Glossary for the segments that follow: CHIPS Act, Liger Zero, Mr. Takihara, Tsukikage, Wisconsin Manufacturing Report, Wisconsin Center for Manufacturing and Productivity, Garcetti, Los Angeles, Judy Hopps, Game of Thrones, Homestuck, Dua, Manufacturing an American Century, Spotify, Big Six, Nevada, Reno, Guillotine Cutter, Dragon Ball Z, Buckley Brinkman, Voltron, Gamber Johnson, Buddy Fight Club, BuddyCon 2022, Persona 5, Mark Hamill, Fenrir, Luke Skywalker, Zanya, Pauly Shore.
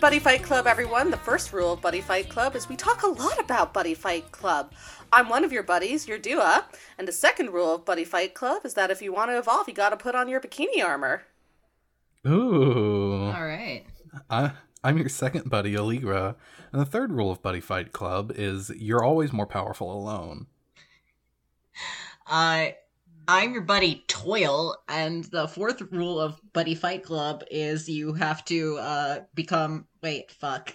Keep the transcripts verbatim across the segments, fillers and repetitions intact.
Buddy Fight Club, everyone. The first rule of Buddy Fight Club is we talk a lot about Buddy Fight Club. I'm one of your buddies, your Dua. And the second rule of Buddy Fight Club is that if you want to evolve, you got to put on your bikini armor. Ooh. All right. I, I'm your second buddy, Allegra. And the third rule of Buddy Fight Club is you're always more powerful alone. Uh, I'm your buddy, Toil. And the fourth rule of Buddy Fight Club is you have to uh, become... Wait, fuck.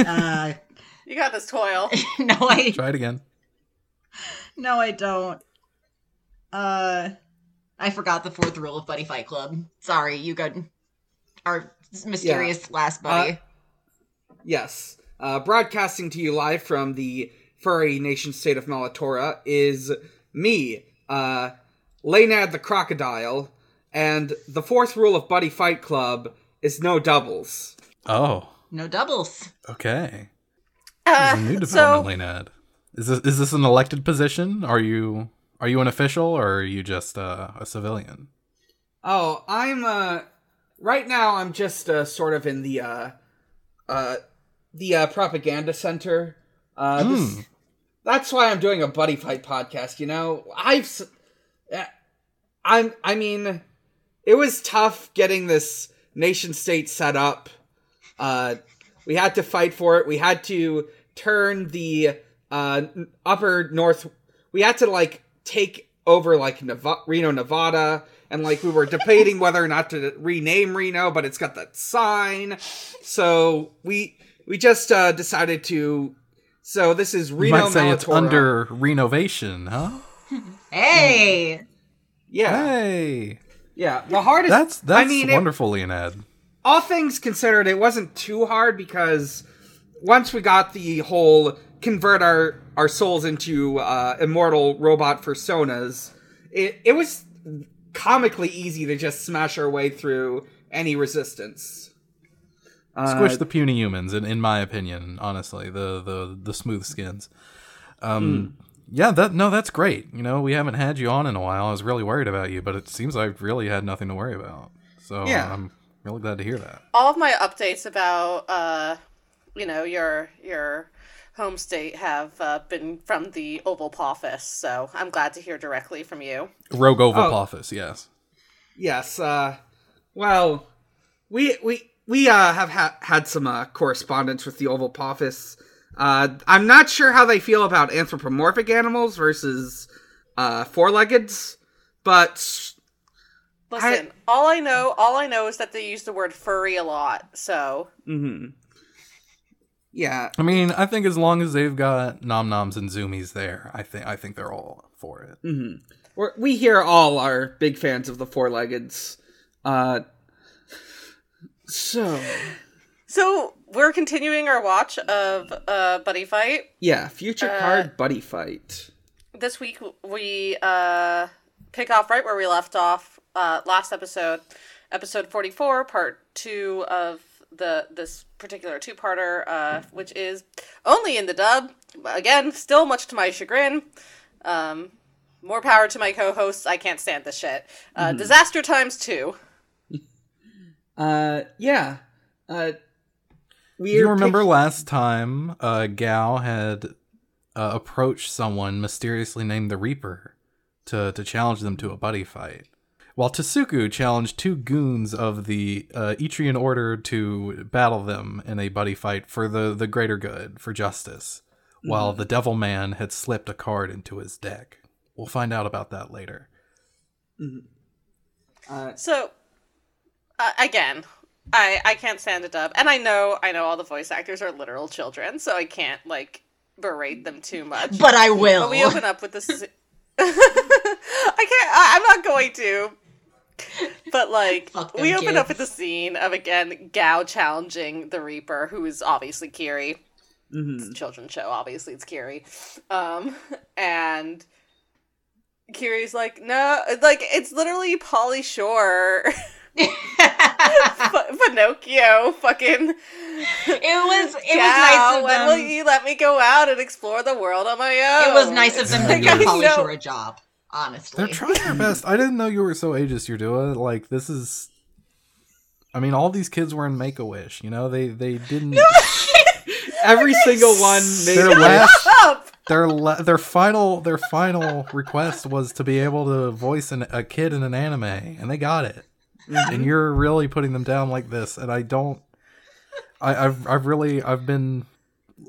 uh... You got this, Toil. No, I... Try it again. No, I don't. Uh, I forgot the fourth rule of Buddy Fight Club. Sorry, you got our mysterious yeah. last buddy. Uh, yes. Uh, broadcasting to you live from the furry nation state of Malatora is me, uh, Leynad the Crocodile, and the fourth rule of Buddy Fight Club is no doubles. Oh. No doubles. Okay. Uh, this is a new development, so, Leynad. Is this is this an elected position? Are you are you an official or are you just uh, a civilian? Oh, I'm uh, right now. I'm just uh, sort of in the uh, uh, the uh, propaganda center. Uh, mm. this, that's why I'm doing a Buddy Fight podcast. You know, I've I'm I mean, it was tough getting this nation state set up. Uh, we had to fight for it. We had to turn the uh, upper north. We had to, like, take over, like, Neva- Reno, Nevada. And, like, we were debating whether or not to rename Reno, but it's got that sign. So we we just uh, decided to... So this is Reno, Malatora. You might say Malatora. It's under renovation, huh? Hey! Yeah. Hey! Yeah. The hardest... That's, that's I mean, wonderful, it, Leonad. All things considered, it wasn't too hard because once we got the whole convert our, our souls into uh, immortal robot personas, it, it was comically easy to just smash our way through any resistance. Squish uh, the puny humans, in, in my opinion, honestly, the the, the smooth skins. Um, mm. Yeah, that no, that's great. You know, we haven't had you on in a while. I was really worried about you, but it seems I've really had nothing to worry about. So yeah. I'm... Really glad to hear that. All of my updates about, uh, you know, your your home state have uh, been from the Oval Pawfice, so I'm glad to hear directly from you. Rogue Oval oh. Pawfice, yes. Yes. Uh, well, we we we uh, have ha- had some uh, correspondence with the Oval Pawfice. Uh, I'm not sure how they feel about anthropomorphic animals versus uh, four-leggeds, but. Listen, I, all I know, all I know is that they use the word furry a lot, so. Mm-hmm. Yeah. I mean, I think as long as they've got nom-noms and zoomies there, I think I think they're all for it. Mm-hmm. We're, we here all are big fans of the four-leggeds. Uh, so. So, we're continuing our watch of uh, Buddy Fight. Yeah, Future uh, Card Buddy Fight. This week, we uh, pick off right where we left off. Uh, last episode, episode forty-four, part two of the this particular two-parter, uh, which is only in the dub. Again, still much to my chagrin. Um, more power to my co-hosts. I can't stand this shit. Uh, mm-hmm. Disaster times two. Uh, yeah. Uh, we you remember pick- last time uh, Gao had uh, approached someone mysteriously named the Reaper to to challenge them to a buddy fight. While Tasuku challenged two goons of the uh, Etrian Order to battle them in a buddy fight for the, the greater good, for justice, mm-hmm. while the Devil Man had slipped a card into his deck. We'll find out about that later. Mm-hmm. Uh, so, uh, again, I, I can't stand a dub, and I know I know all the voice actors are literal children, so I can't, like, berate them too much. But I will! But we open up with this... I can't, I, I'm not going to, but like, we open kids. up with the scene of, again, Gao challenging the Reaper, who is obviously Kiri. Mm-hmm. It's a children's show, obviously it's Kiri. Um, and Kiri's like, no, like, it's literally Pauly Shore. P- Pinocchio, fucking. It was. It Gao, was nice of them. When will you let me go out and explore the world on my own? It was nice of them to give Pauly Shore a job. Honestly, they're trying their best. I didn't know you were so ageist, Yurdua. Like, this is. I mean, all these kids were in Make-A-Wish. You know, they they didn't. No. Every single one made their last. Up. Their la- their final their final request was to be able to voice an, a kid in an anime, and they got it. Mm-hmm. And you're really putting them down like this, and I don't. I, I've I've really I've been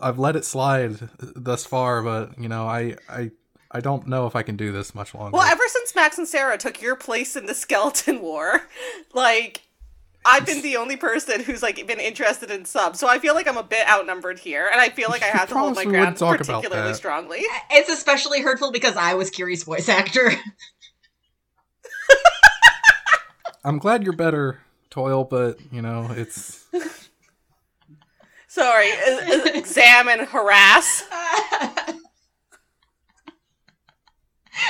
I've let it slide thus far, but you know I I. I don't know if I can do this much longer. Well, ever since Max and Sarah took your place in the skeleton war, like, I've been the only person who's, like, been interested in subs, so I feel like I'm a bit outnumbered here, and I feel like I have to hold my ground particularly strongly. It's especially hurtful because I was Kiri's voice actor. I'm glad you're better, Toil, but, you know, it's... Sorry, examine, harass...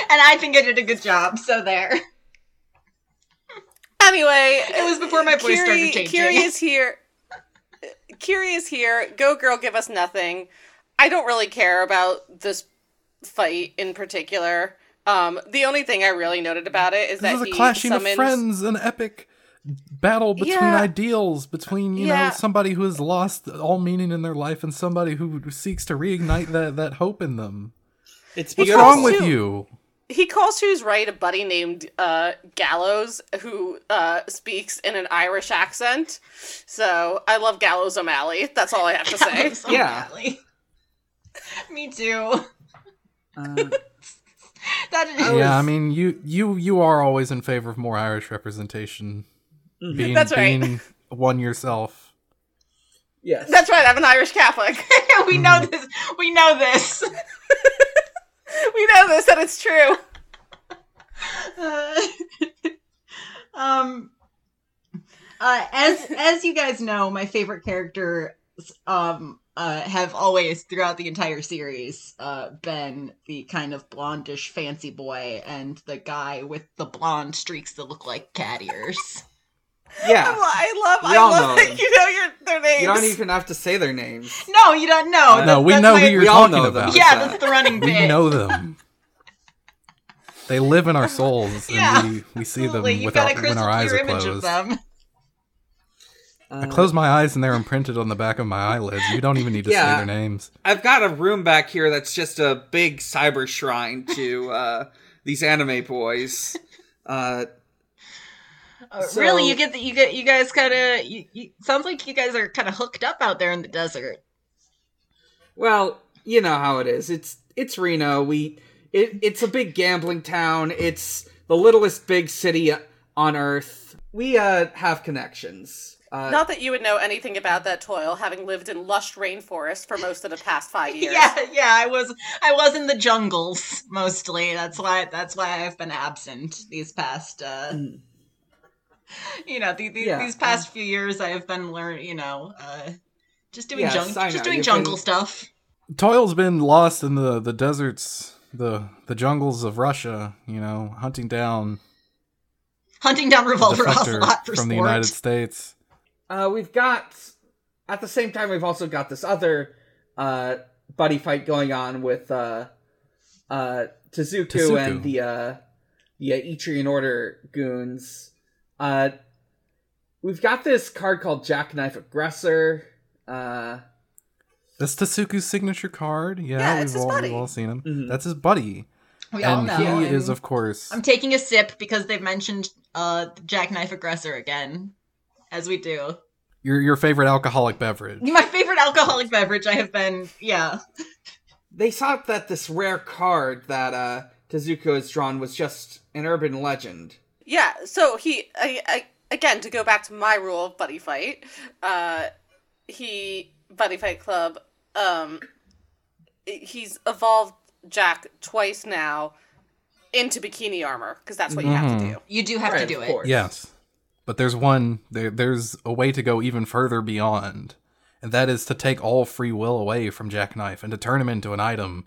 And I think I did a good job, so there. Anyway, it was before my voice Kiri, started changing. Kiri is here. Kiri is here. Go girl, give us nothing. I don't really care about this fight in particular. Um, the only thing I really noted about it is this that is a he clashing summons... of friends, an epic battle between yeah. ideals, between you yeah. know somebody who has lost all meaning in their life and somebody who seeks to reignite that that hope in them. It's what's wrong with you? He calls who's right a buddy named uh, Gallows, who uh, speaks in an Irish accent. So I love Gallows O'Malley. That's all I have to say. Yeah, me too. Uh, that is. Yeah, I mean, you you you are always in favor of more Irish representation. Mm-hmm. Being, That's right. being one yourself. Yes, that's right. I'm an Irish Catholic. we mm. know this. We know this. We know this, that it's true. Uh, um, uh, as as you guys know, my favorite characters um, uh, have always, throughout the entire series, uh, been the kind of blondish fancy boy and the guy with the blonde streaks that look like cat ears. Yeah, I love. I love that you know your, their names. You don't even have to say their names. No, you don't know. Uh, no, we know who you're talking about. Yeah, that's the running bit. We know them. They live in our souls, and yeah, we, we see them without when our eyes are closed. Um, I close my eyes, and they're imprinted on the back of my eyelids. You don't even need to yeah, say their names. I've got a room back here that's just a big cyber shrine to uh, these anime boys. Uh, Uh, so, really, you get the, you get you guys kind of you, you, sounds like you guys are kind of hooked up out there in the desert. Well, you know how it is. It's it's Reno. We it, it's a big gambling town. It's the littlest big city on Earth. We uh, have connections. Uh, Not that you would know anything about that, Toil, having lived in lush rainforest for most of the past five years. yeah, yeah, I was I was in the jungles mostly. That's why that's why I've been absent these past. Uh, mm. You know, the, the, yeah, these past um, few years, I have been learning. You know, uh, just doing yes, jungle, just doing You've jungle been... stuff. Toil's been lost in the, the deserts, the the jungles of Russia. You know, hunting down, hunting down Revolver Ocelot for from sport. The United States. Uh, we've got at the same time. We've also got this other uh, buddy fight going on with uh, uh, Tasuku, Tasuku and the uh, the uh, Etrian Order goons. Uh, we've got this card called Jackknife Aggressor. Uh, That's Tasuku's signature card. Yeah, yeah we've, all, we've all seen him. Mm-hmm. That's his buddy. We and all know. And he him. is, of course... I'm taking a sip because they've mentioned uh, Jackknife Aggressor again, as we do. Your your favorite alcoholic beverage. My favorite alcoholic beverage I have been, yeah. They thought that this rare card that uh, Tasuku has drawn was just an urban legend. Yeah, so he, I, I, again, to go back to my rule of Buddy Fight, uh, he, Buddy Fight Club, um, he's evolved Jack twice now into bikini armor, because that's what mm. you have to do. You do have right, to do it. Yes, but there's one, there, there's a way to go even further beyond, and that is to take all free will away from Jackknife and to turn him into an item.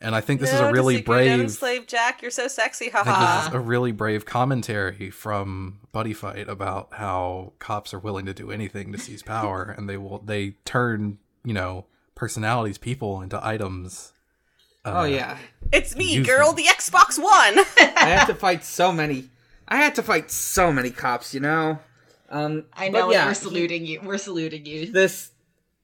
And I think this no, is a really brave. Enslaved Jack, you're so sexy, haha. I think this is a really brave commentary from Buddy Fight about how cops are willing to do anything to seize power, and they will they turn you know personalities, people into items. Uh, oh yeah, it's me, girl, them. the Xbox One. I had to fight so many. I had to fight so many cops, you know. Um, I know yeah, we're saluting he, you. We're saluting you. This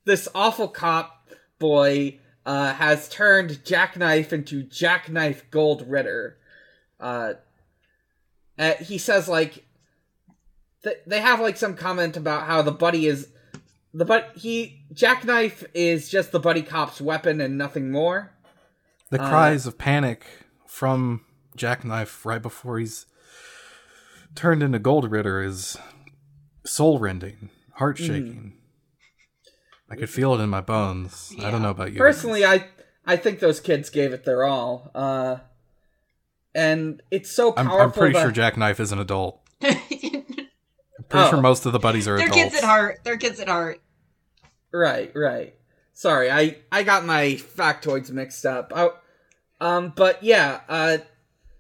this awful cop boy uh, has turned Jackknife into Jackknife Gold Ritter. Uh, uh, he says like th- they have like some comment about how the buddy is the but he Jackknife is just the buddy cop's weapon and nothing more. The cries uh, of panic from Jackknife right before he's turned into Gold Ritter is soul-rending, heart-shaking. Mm. I could feel it in my bones. Yeah. I don't know about you. Personally, I, I think those kids gave it their all. Uh, and it's so powerful. I'm, I'm pretty sure Jackknife is an adult. I'm pretty oh. sure most of the buddies are They're adults. They're kids at heart. They're kids at heart. Right, right. Sorry, I, I got my factoids mixed up. I, um, But yeah, uh,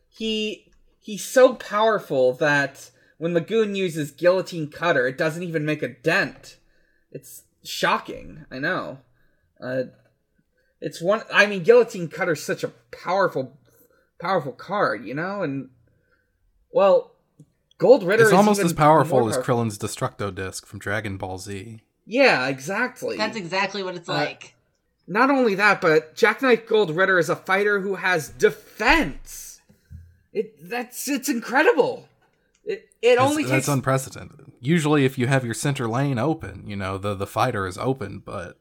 he he's so powerful that when the goon uses Guillotine Cutter, it doesn't even make a dent. It's shocking, I know. Uh, it's one. I mean, Guillotine Cutter's such a powerful, powerful card, you know? And, well, Gold Ritter it's is It's almost even as powerful, powerful as Krillin's Destructo Disc from Dragon Ball Z. Yeah, exactly. That's exactly what it's uh, like. Not only that, but Jackknife Gold Ritter is a fighter who has defense. It that's it's incredible. It it only it's, takes... That's unprecedented. Usually, if you have your center lane open, you know the the fighter is open, but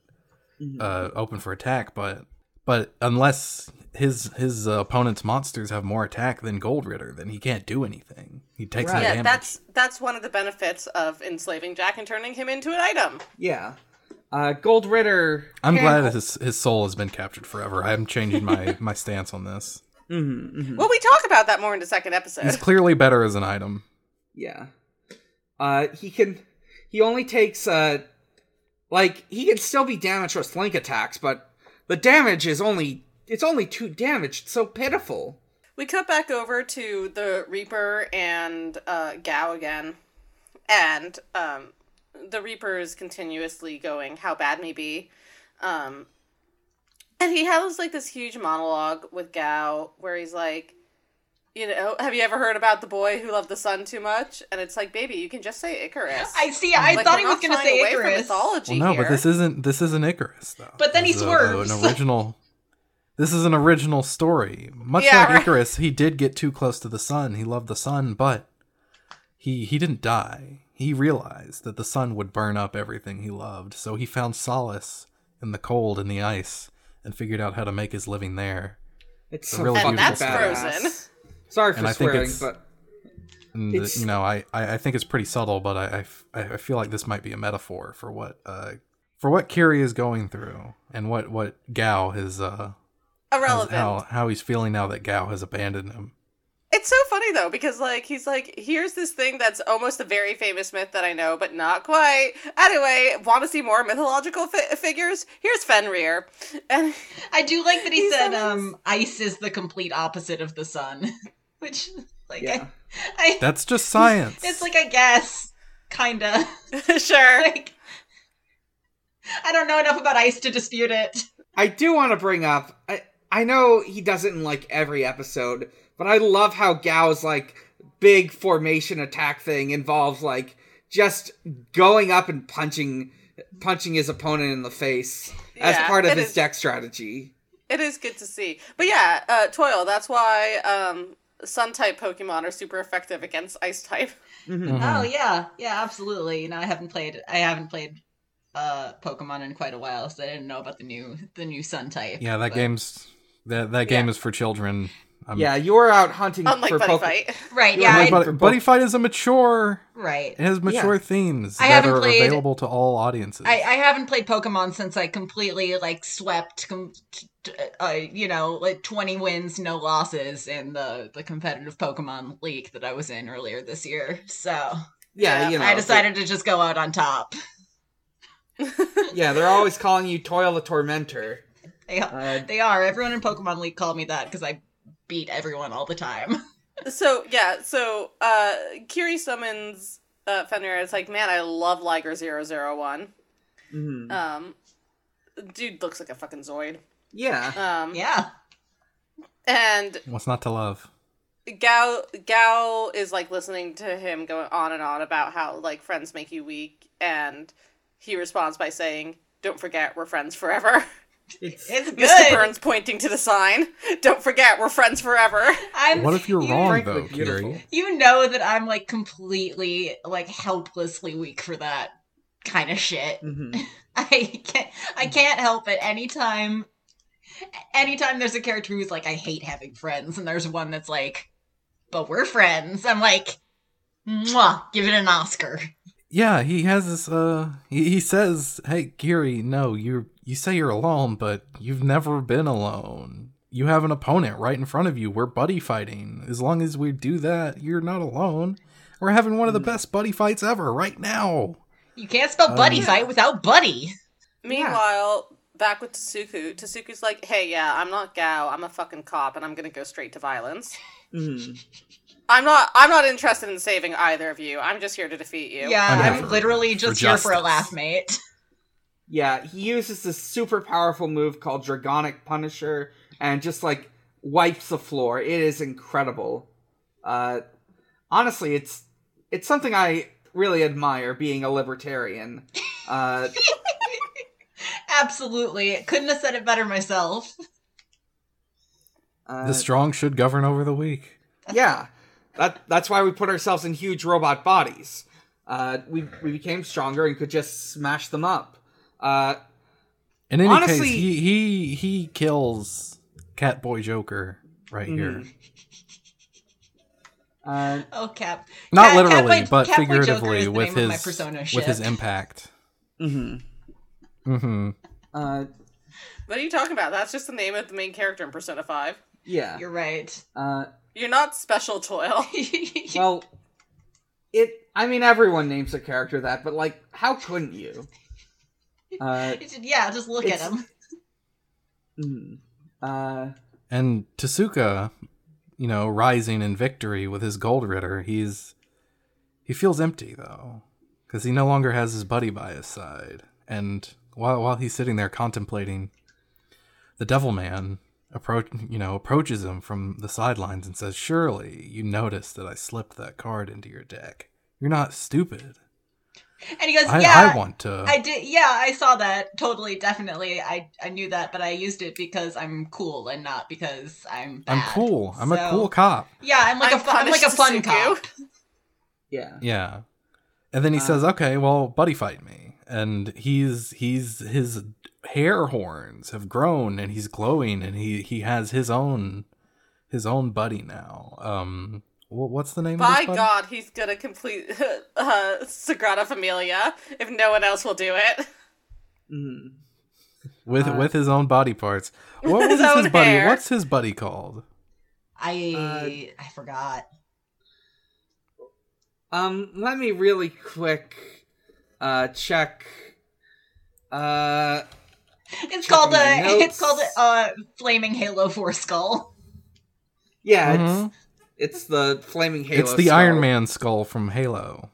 mm-hmm. uh, open for attack. But but unless his his uh, opponent's monsters have more attack than Gold Ritter, then he can't do anything. He takes right. no yeah, damage. That's that's one of the benefits of enslaving Jack and turning him into an item. Yeah, uh, Gold Ritter. I'm glad that his his soul has been captured forever. I'm changing my my stance on this. Mm-hmm, mm-hmm. Well, we talk about that more in the second episode. He's clearly better as an item. Yeah. Uh, he can, he only takes, uh, like, he can still be damaged with flank attacks, but the damage is only, it's only two damage. It's so pitiful. We cut back over to the Reaper and, uh, Gao again. And, um, the Reaper is continuously going, how bad me be. Um, and he has, like, this huge monologue with Gao where he's like, you know, have you ever heard about the boy who loved the sun too much? And it's like, baby, you can just say Icarus. I see. I like, thought he was going to say Icarus. Well, no, here. But this isn't. This isn't Icarus, though. But then this he swerves. A, a, an original. This is an original story. Much yeah, like right. Icarus, he did get too close to the sun. He loved the sun, but he he didn't die. He realized that the sun would burn up everything he loved, so he found solace in the cold and the ice, and figured out how to make his living there. It's so really and that's badass. Frozen. Sorry for and I swearing, think but... It's... You know, I, I think it's pretty subtle, but I, I, I feel like this might be a metaphor for what uh, for what Kiri is going through and what, what Gao is... Uh, Irrelevant. Has, how, how he's feeling now that Gao has abandoned him. It's so funny, though, because like he's like, here's this thing that's almost a very famous myth that I know, but not quite. Anyway, want to see more mythological fi- figures? Here's Fenrir. And I do like that he, he said says, um, ice is the complete opposite of the sun. Which, like, yeah. I, I, that's just science. It's like, I guess, kinda. Sure. Like, I don't know enough about ice to dispute it. I do want to bring up, I, I know he doesn't like every episode, but I love how Gao's, like, big formation attack thing involves, like, just going up and punching punching his opponent in the face yeah, as part of his is, deck strategy. It is good to see. But yeah, uh, Toil, that's why... Um, Sun-type Pokemon are super effective against Ice-type. Mm-hmm. Oh, yeah. Yeah, absolutely. You know, I haven't played I haven't played uh, Pokemon in quite a while, so I didn't know about the new the new Sun-type. Yeah, that but... game's... That, that game yeah. is for children. I'm... Yeah, you were out hunting Unlike for Buddy Poke- Fight. Right, yeah. Like, Buddy, Buddy Fight is a mature... Right. It has mature yeah. themes I that are played, available to all audiences. I, I haven't played Pokemon since I completely, like, swept... Com- Uh, you know, like twenty wins, no losses in the, the competitive Pokemon league that I was in earlier this year. So yeah, yeah you know, I decided it, to just go out on top. Yeah, they're always calling you Toil the Tormentor. They are. Uh, they are. Everyone in Pokemon League called me that because I beat everyone all the time. so yeah, so uh, Kiri summons uh, Fenrir. It's like, man, I love Liger zero zero one. Mm-hmm. Um, dude looks like a fucking Zoid. Yeah. Um, yeah. And what's not to love? Gao Gao is like listening to him going on and on about how like friends make you weak, and he responds by saying, "Don't forget, we're friends forever." It's, it's good. Mister Burns pointing to the sign. Don't forget, we're friends forever. I'm, what if you're you, wrong, though, Kiri? You know that I'm, like, completely, like, helplessly weak for that kind of shit. Mm-hmm. I can't, I can't help it. Anytime, anytime there's a character who's like, I hate having friends, and there's one that's like, but we're friends. I'm like, mwah, give it an Oscar. Yeah, he has this, uh, he, he says, hey, Kiri, no, you're, you say you're alone, but you've never been alone. You have an opponent right in front of you. We're buddy fighting. As long as we do that, you're not alone. We're having one of the best buddy fights ever right now. You can't spell buddy um, fight without buddy. Meanwhile, yeah. back with Tasuku, Tasuku's like, hey, yeah, I'm not Gao, I'm a fucking cop, and I'm gonna go straight to violence. Mm-hmm. I'm not I'm not interested in saving either of you. I'm just here to defeat you. Yeah, I'm, I'm literally just for here for a laugh, mate. Yeah, he uses this super powerful move called Dragonic Punisher and just, like, wipes the floor. It is incredible. Uh, honestly, it's it's something I really admire, being a libertarian. Uh, Absolutely. Couldn't have said it better myself. Uh, the strong should govern over the weak. Yeah. That that's why we put ourselves in huge robot bodies. Uh, we we became stronger and could just smash them up. Uh, in any honestly, case, he he he kills Catboy Joker right mm-hmm. here. Uh, oh, Cap! Not Cat, literally, Catboy, but Catboy figuratively with his with his impact. Mm-hmm. Mm-hmm. Uh, what are you talking about? That's just the name of the main character in Persona five. Yeah, you're right. Uh. You're not special, Toil. Well, it... I mean, everyone names a character that, but, like, how couldn't you? Uh, yeah, just look at him. Mm, uh, and Tasuka, you know, rising in victory with his Gold Ritter, he's... He feels empty, though, because he no longer has his buddy by his side. And while while he's sitting there contemplating the Devil Man... Approach, you know, approaches him from the sidelines and says, surely you noticed that I slipped that card into your deck. You're not stupid. And he goes, I, yeah, I want to. I did. Yeah, I saw that. Totally. Definitely. I, I knew that, but I used it because I'm cool and not because I'm bad. I'm cool. I'm so, a cool cop. Yeah. I'm like, I'm a, fu- I'm like a fun cop. Yeah. Yeah. And then he um, says, okay, well, buddy fight me. And he's, he's, his hair horns have grown and he's glowing and he he has his own his own buddy now. Um what's the name by of his buddy? By God, he's gonna complete uh Sagrada Familia if no one else will do it. Mm. With uh, with his own body parts. What was his, his buddy? Hair. What's his buddy called? I uh, I forgot. Um let me really quick uh check uh It's called, a, it's called a it's uh, called Flaming Halo four Skull. Yeah, mm-hmm. it's it's the Flaming Halo. It's the skull. Iron Man skull from Halo.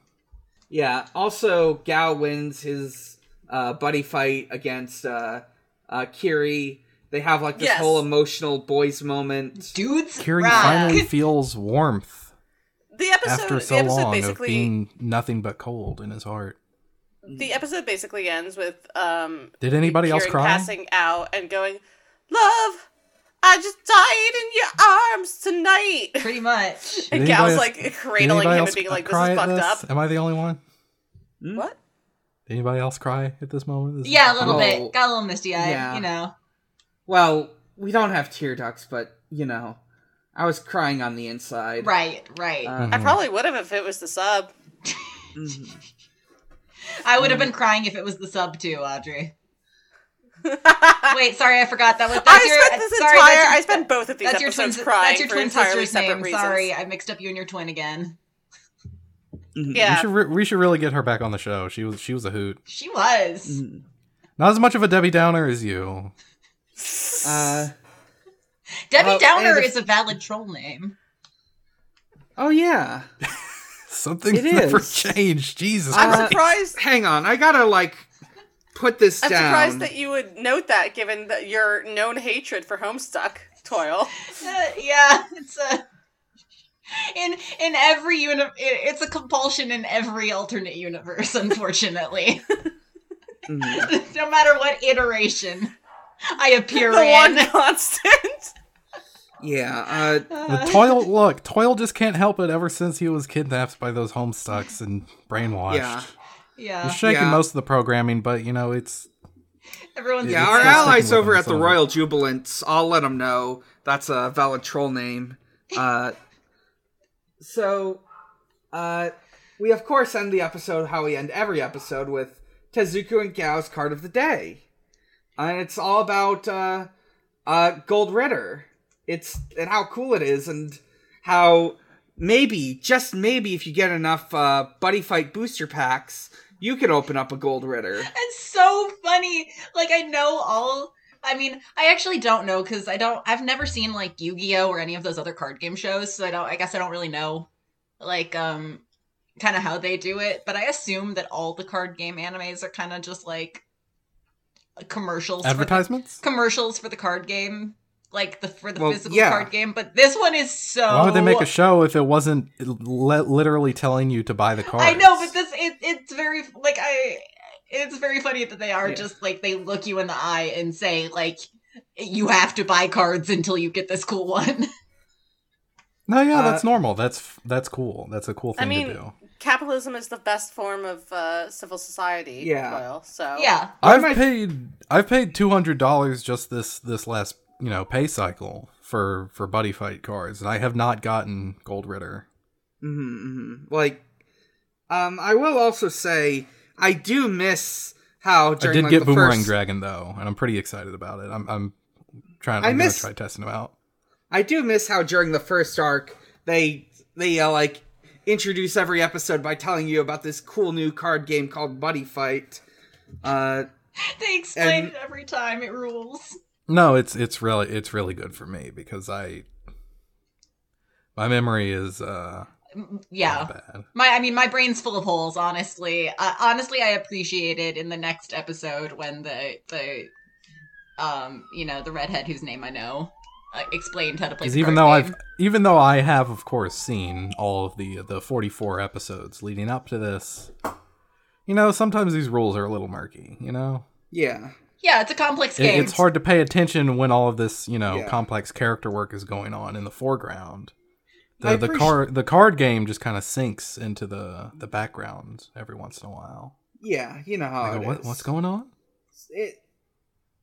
Yeah. Also, Gao wins his uh, buddy fight against uh, uh, Kiri. They have like this yes. whole emotional boys moment. Dudes, Kiri rock. finally feels warmth. The episode after so the episode long basically... of being nothing but cold in his heart. The episode basically ends with um did anybody Kiri else cry? Passing out and going, love, I just died in your arms tonight. Pretty much. And Gal's like cradling him and being like, this is fucked this? up. Am I the only one? Hmm? What? Did anybody else cry at this moment? This yeah, a little oh, bit. Got a little misty-eyed, yeah. you know. Well, we don't have tear ducts, but, you know, I was crying on the inside. Right, right. Um, I probably would have if it was the sub. Mm-hmm. I would have been crying if it was the sub too, Audrey. Wait, sorry, I forgot that was. That's I your, spent this sorry, entire. Your, I spent both of these episodes twins, crying. That's your for twin sister's name. Reasons. Sorry, I mixed up you and your twin again. Mm-hmm. Yeah, we should, re- we should really get her back on the show. She was she was a hoot. She was mm. not as much of a Debbie Downer as you. uh, Debbie uh, Downer is a valid troll name. Oh yeah. Something's never changed. Jesus I'm Christ. Surprised. Hang on. I gotta, like, put this I'm down. I'm surprised that you would note that, given that your known hatred for Homestuck, Toil. Uh, yeah, it's a... In in every universe, it's a compulsion in every alternate universe, unfortunately. Mm. No matter what iteration I appear the in. The one constant. Yeah. Uh, uh, the Toil, look, Toil just can't help it ever since he was kidnapped by those Homestucks and brainwashed. Yeah. Yeah. He's shaking yeah. most of the programming, but, you know, it's... Everyone's it, yeah, it's our allies over him, at so. the Royal Jubilance, I'll let them know. That's a valid troll name. Uh... So, uh, we of course end the episode how we end every episode, with Tezuka and Gao's card of the day. And uh, it's all about, uh, uh, Gold Ritter. It's, and how cool it is, and how maybe, just maybe, if you get enough, uh, Buddy Fight booster packs, you can open up a Gold Ritter. It's so funny! Like, I know all... I mean, I actually don't know, because I don't, I've never seen, like, Yu-Gi-Oh! Or any of those other card game shows, so I don't, I guess I don't really know, like, um, kind of how they do it, but I assume that all the card game animes are kind of just, like, commercials. Advertisements? For the, commercials for the card game, like, the for the well, physical yeah. card game, but this one is so... Why would they make a show if it wasn't le- literally telling you to buy the cards? I know, but this, it, it's very, like, I... It's very funny that they are yeah. just, like, they look you in the eye and say, like, you have to buy cards until you get this cool one. No, yeah, uh, that's normal. That's that's cool. That's a cool thing I mean, to do. Capitalism is the best form of uh, civil society. Yeah. Oil, so. Yeah. I've I... paid I've paid two hundred dollars just this, this last, you know, pay cycle for, for Buddy Fight cards, and I have not gotten Gold Ritter. Mm-hmm, mm-hmm. Like, um, I will also say... I do miss how during I did like, get the Boomerang first... Dragon though, and I'm pretty excited about it. I'm, I'm trying. I'm I miss... gonna try testing them out. I do miss how during the first arc they they uh, like introduce every episode by telling you about this cool new card game called Buddy Fight. Uh, they explain and... it every time. It rules. No, it's it's really it's really good for me because I my memory is. Uh, Yeah, my I mean my brain's full of holes. Honestly, uh, honestly, I appreciated in the next episode when the the um you know the redhead whose name I know uh, explained how to play. Because even though game. I've even though I have of course seen all of the the forty-four episodes leading up to this, you know sometimes these rules are a little murky. You know. Yeah. Yeah, it's a complex game. It, it's hard to pay attention when all of this you know yeah. complex character work is going on in the foreground. The the card the card game just kind of sinks into the, the background every once in a while. Yeah, you know how like, it what, is. What's going on? It,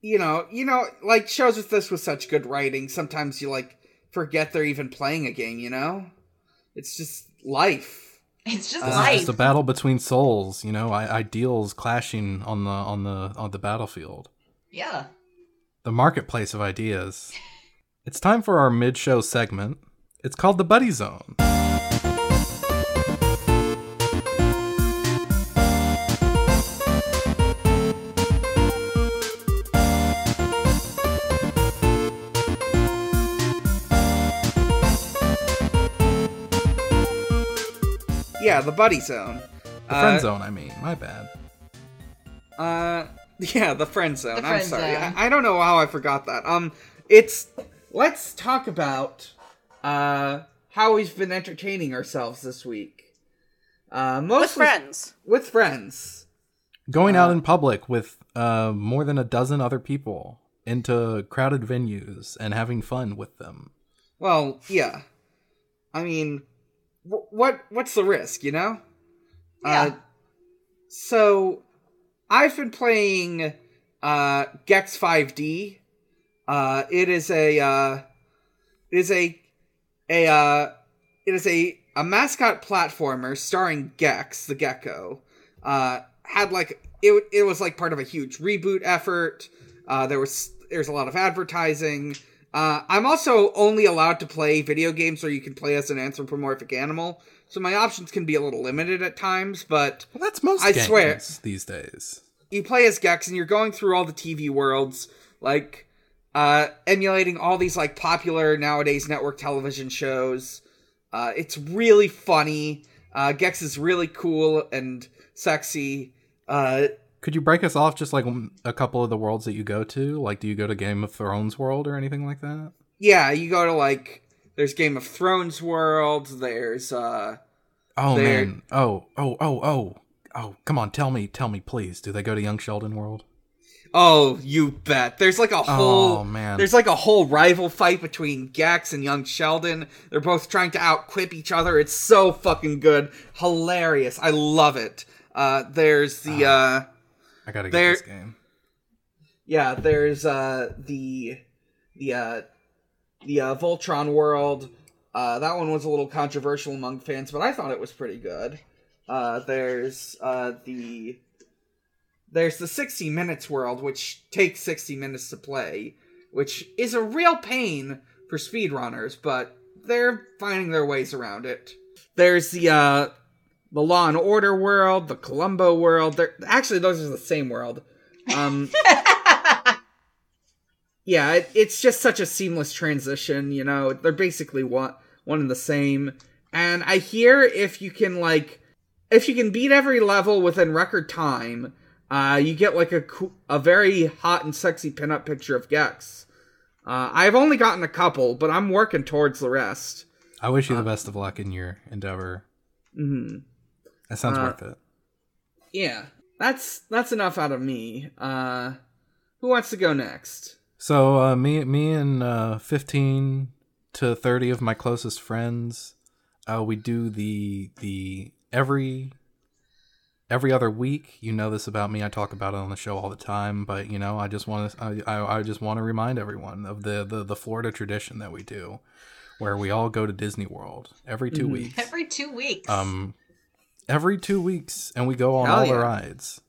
you know, you know, like shows with this with such good writing. Sometimes you like forget they're even playing a game. You know, it's just life. It's just uh, life. It's just a battle between souls. You know, ideals clashing on the on the on the battlefield. Yeah. The marketplace of ideas. It's time for our mid-show segment. It's called the Buddy Zone. Yeah, the Buddy Zone. The uh, friend zone, I mean. My bad. Uh, yeah, the friend zone. The friend I'm sorry. Zone. I, I don't know how I forgot that. Um, it's... Let's talk about... Uh, how we've been entertaining ourselves this week. Uh, mostly with friends. With friends. Going uh, out in public with uh, more than a dozen other people into crowded venues and having fun with them. Well, yeah. I mean, wh- what what's the risk, you know? Yeah. Uh, so, I've been playing uh, Gex five D. Uh, it is a... Uh, it is a... A, uh, it is a, a mascot platformer starring Gex, the gecko, uh, had like, it it was like part of a huge reboot effort. Uh, there was, there's a lot of advertising. Uh, I'm also only allowed to play video games where you can play as an anthropomorphic animal. So my options can be a little limited at times, but well, that's most I games swear these days. You play as Gex and you're going through all the T V worlds, like, Uh, emulating all these, like, popular nowadays network television shows. Uh, it's really funny. Uh, Gex is really cool and sexy. Uh, Could you break us off just, like, a couple of the worlds that you go to? Like, do you go to Game of Thrones world or anything like that? Yeah, you go to, like, There's Game of Thrones World. There's uh Oh there... man. Oh, oh, oh, oh. Oh, come on, tell me, tell me please. Do they go to Young Sheldon World? Oh, you bet. There's like a whole oh, man. There's like a whole rival fight between Gex and Young Sheldon. They're both trying to outquip each other. It's so fucking good. Hilarious. I love it. Uh, there's the oh, uh I gotta there... get this game. Yeah, there's uh the the uh the uh, Voltron World. Uh, that one was a little controversial among fans, but I thought it was pretty good. Uh, there's uh the There's the sixty minutes world, which takes sixty minutes to play, which is a real pain for speedrunners, but they're finding their ways around it. There's the uh, the Law and Order world, the Columbo world. They're, actually, those are the same world. Um, yeah, it, it's just such a seamless transition, you know. They're basically one, one and the same. And I hear if you can, like, if you can beat every level within record time... Uh, you get, like, a a very hot and sexy pinup picture of Gex. Uh, I've only gotten a couple, but I'm working towards the rest. I wish you uh, the best of luck in your endeavor. Mm-hmm. That sounds uh, worth it. Yeah. That's that's enough out of me. Uh, who wants to go next? So, uh, me, me and uh, fifteen to thirty of my closest friends, uh, we do the the every... Every other week, you know this about me. I talk about it on the show all the time, but you know, I just want to. I, I just want to remind everyone of the, the the Florida tradition that we do, where we all go to Disney World every two mm. weeks. Every two weeks. Um, every two weeks, and we go on Hell all yeah. the rides.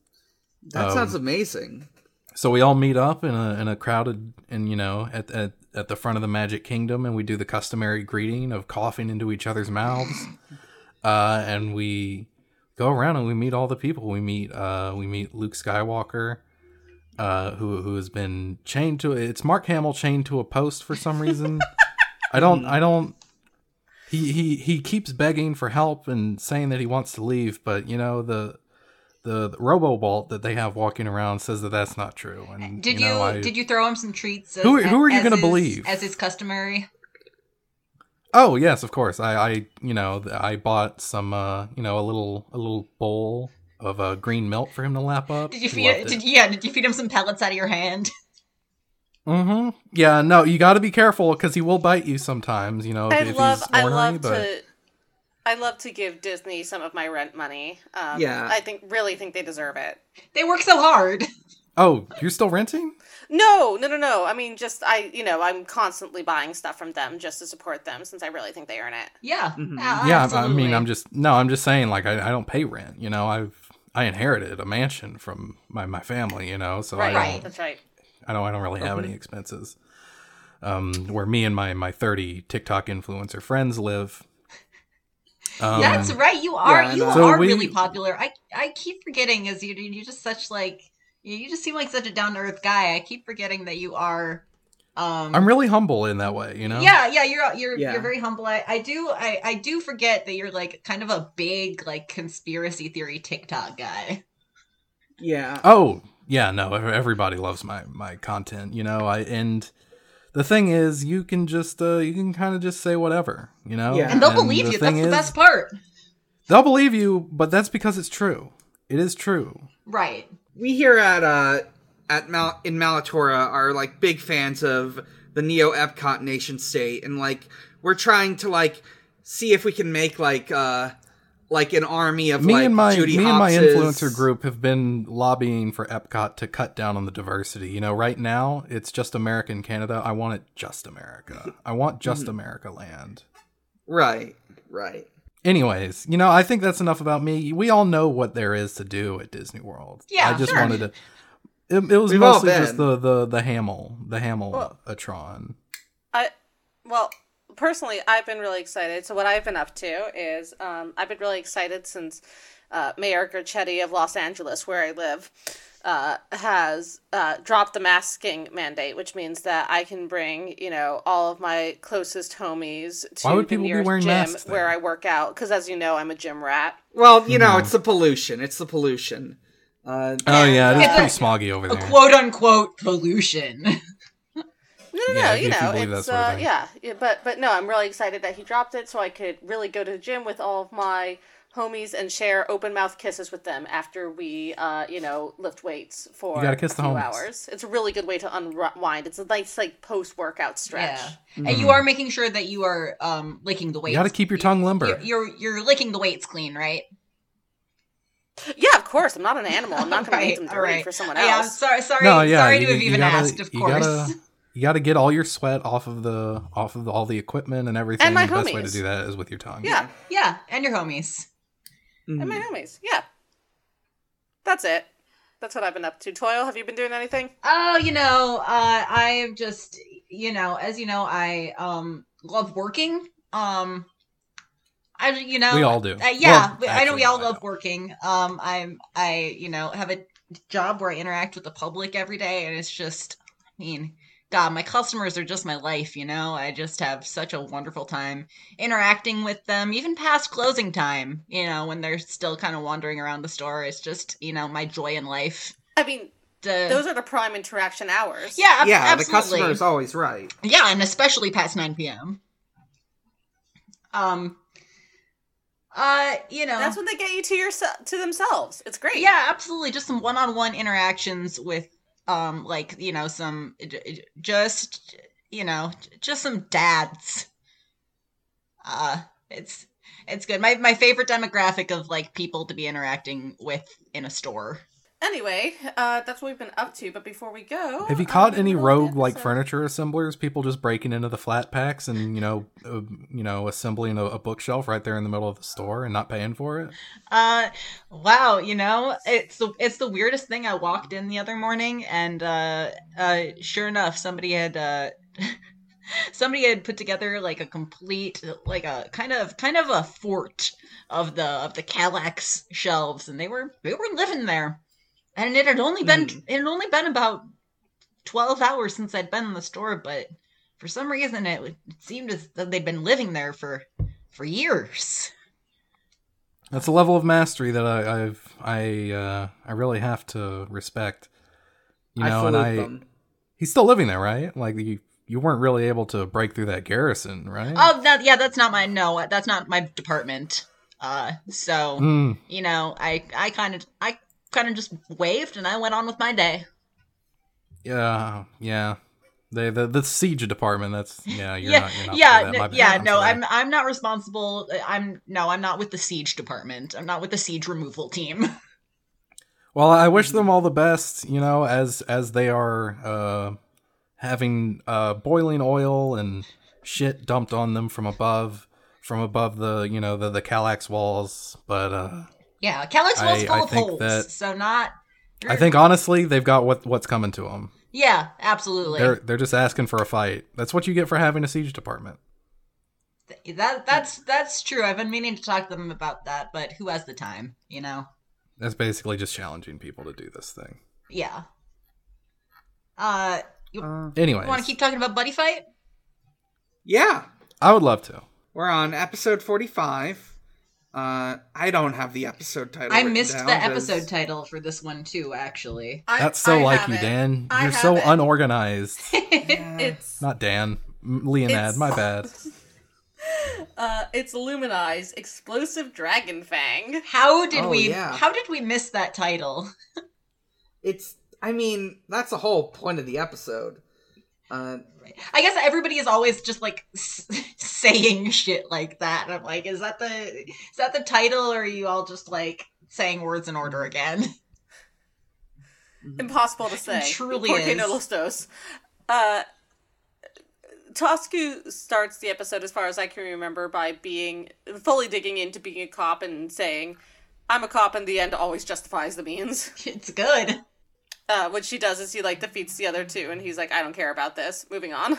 That um, sounds amazing. So we all meet up in a in a crowded and you know at at at the front of the Magic Kingdom, and we do the customary greeting of coughing into each other's mouths, uh, and we. Go around and we meet all the people. We meet uh, we meet Luke Skywalker, uh, who who has been chained to it's Mark Hamill chained to a post for some reason. I don't I don't he, he he keeps begging for help and saying that he wants to leave, but you know the the, the RoboBolt that they have walking around says that that's not true. And did you, know, you I, did you throw him some treats? As, who who are you going to believe? As is customary. Oh yes, of course. I, I, you know, I bought some, uh, you know, a little, a little bowl of uh, green milk for him to lap up. Did you feed? It. Did, yeah. Did you feed him some pellets out of your hand? Mm-hmm. Yeah. No, you got to be careful because he will bite you sometimes. You know, I if love, he's ornery, I love but... to, I love to give Disney some of my rent money. Um, yeah. I think really think they deserve it. They work so hard. Oh, you're still renting? No, no, no, no. I mean, just, I, you know, I'm constantly buying stuff from them just to support them since I really think they earn it. Yeah. Mm-hmm. Uh, yeah, absolutely. I mean, I'm just, no, I'm just saying, like, I, I don't pay rent, you know, I've, I inherited a mansion from my, my family, you know, so right, I don't, right. That's right. I don't, I don't really have mm-hmm. any expenses. Um, where me and my, my thirty TikTok influencer friends live. Um, that's right. You are, yeah, you are so really we, popular. I, I keep forgetting as you do, you're just such like. You just seem like such a down-to-earth guy. I keep forgetting that you are. Um, I'm really humble in that way, you know. Yeah, yeah, you're you're yeah. you're very humble. I, I do I, I do forget that you're like kind of a big like conspiracy theory TikTok guy. Yeah. Oh yeah, no. Everybody loves my, my content, you know. I and the thing is, you can just uh, you can kind of just say whatever, you know. Yeah. And they'll and believe the you. That's is, the best part. They'll believe you, but that's because it's true. It is true. Right. We here at uh at Mal- in Malatora are like big fans of the Neo Epcot nation state, and like we're trying to like see if we can make like uh like an army of me like and my, Judy Hopps. Me and my influencer group have been lobbying for Epcot to cut down on the diversity. You know, right now it's just America and Canada. I want it just America. I want just mm-hmm. America land. Right, right. Anyways, you know, I think that's enough about me. We all know what there is to do at Disney World. Yeah, I just sure. wanted to. It, it was We've mostly just the the the Hamill, the Hamill-atron. Well, I well personally, I've been really excited. So what I've been up to is, um, I've been really excited since uh, Mayor Garcetti of Los Angeles, where I live, uh, has uh, dropped the masking mandate, which means that I can bring, you know, all of my closest homies to the nearest gym where I work out. Because as you know, I'm a gym rat. Well, you know, mm. it's the pollution. It's the pollution. Uh, oh, yeah, it's pretty smoggy over there. A quote-unquote pollution. No, no, no, yeah, you know, you it's sort of uh, yeah, yeah, but but no, I'm really excited that he dropped it, so I could really go to the gym with all of my homies and share open mouth kisses with them after we, uh, you know, lift weights for you gotta kiss a few the homies. hours. It's a really good way to unwind. It's a nice like post workout stretch. Yeah. Mm-hmm. And you are making sure that you are um, licking the weights. You got to keep your tongue limber. You're, you're you're licking the weights clean, right? Yeah, of course. I'm not an animal. I'm not going right, to eat them dirty right. for someone else. Yeah, sorry, sorry, no, yeah, sorry you, to have even gotta, asked. Of you course, gotta, you got to get all your sweat off of the off of the, all the equipment and everything. And my the homies. Best way to do that is with your tongue. Yeah, yeah, and your homies. Mm-hmm. And my homies. Yeah, that's it. That's what I've been up to. Toil, have you been doing anything? Oh, you know, uh, I've just, you know, as you know, I um, love working. Um, I, you know, we all do. Uh, yeah, well, I know we all love working. Um, I'm, I, you know, have a job where I interact with the public every day, and it's just, I mean, God, my customers are just my life. You know, I just have such a wonderful time interacting with them, even past closing time. You know, when they're still kind of wandering around the store, it's just, you know, my joy in life. I mean. To... Those are the prime interaction hours. Yeah, ab- yeah, absolutely. The customer is always right. Yeah, and especially past nine p.m. Um. Uh, you know, that's when they get you to your to themselves. It's great. Yeah, absolutely. Just some one-on-one interactions with, um, like you know, some just you know, just some dads. Uh, it's it's good. My my favorite demographic of like people to be interacting with in a store. Anyway, uh, that's what we've been up to. But before we go, have you caught um, any rogue like furniture assemblers? People just breaking into the flat packs and you know, uh, you know, assembling a, a bookshelf right there in the middle of the store and not paying for it. Uh, wow, you know, it's the it's the weirdest thing. I walked in the other morning, and uh, uh, sure enough, somebody had uh, somebody had put together like a complete, like a kind of kind of a fort of the of the Kallax shelves, and they were they were living there. And it had only been mm. it had only been about twelve hours since I'd been in the store, but for some reason it, would, it seemed as though they'd been living there for for years. That's a level of mastery that I I've, I uh, I really have to respect. You know, I and I them. He's still living there, right? Like you you weren't really able to break through that garrison, right? Oh, that, yeah, that's not my no, that's not my department. Uh, so mm. you know, I I kind of I. kind of just waved and I went on with my day. Yeah, yeah. They the the siege department, that's yeah, you're yeah, not you're not Yeah, that. N- yeah, I'm no, sorry. I'm I'm not responsible. I'm no, I'm not with the siege department. I'm not with the siege removal team. Well, I wish them all the best, you know, as as they are uh having uh boiling oil and shit dumped on them from above from above the, you know, the the Kallax walls, but uh yeah, Kallax Wall's full I of holes, that, so not... I think, honestly, they've got what what's coming to them. Yeah, absolutely. They're they're just asking for a fight. That's what you get for having a siege department. That That's that's true. I've been meaning to talk to them about that, but who has the time, you know? That's basically just challenging people to do this thing. Yeah. Uh, you, uh, anyways. You want to keep talking about Buddy Fight? Yeah. I would love to. We're on episode forty-five. Uh, I don't have the episode title. I missed down, the episode does... title for this one too, actually. I, That's so I like you, it. Dan. I You're so it. unorganized. Yeah. It's not Dan, Leonad. My bad. uh, it's Luminize Explosive Dragon Fang. How did oh, we? Yeah. How did we miss that title? It's. I mean, that's the whole point of the episode. Uh, I guess everybody is always just like s- saying shit like that, and I'm like, is that the is that the title, or are you all just like saying words in order again? Impossible to say. It truly Porque is. No los dos. Uh, Tasuku starts the episode, as far as I can remember, by being fully digging into being a cop and saying, "I'm a cop, and the end always justifies the means." It's good. Uh, what she does is he, like, defeats the other two, and he's like, I don't care about this. Moving on.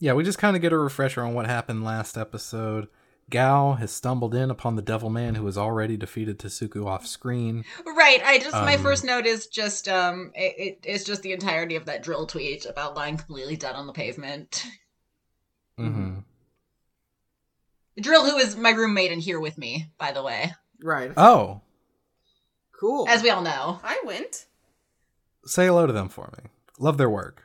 Yeah, we just kind of get a refresher on what happened last episode. Gao has stumbled in upon the devil man who has already defeated Tasuku off screen. Right, I just, um, my first note is just, um, it, it, it's just the entirety of that drill tweet about lying completely dead on the pavement. Mm-hmm. Drill, who is my roommate and here with me, by the way. Right. Oh. Cool. As we all know. I went. Say hello to them for me. Love their work.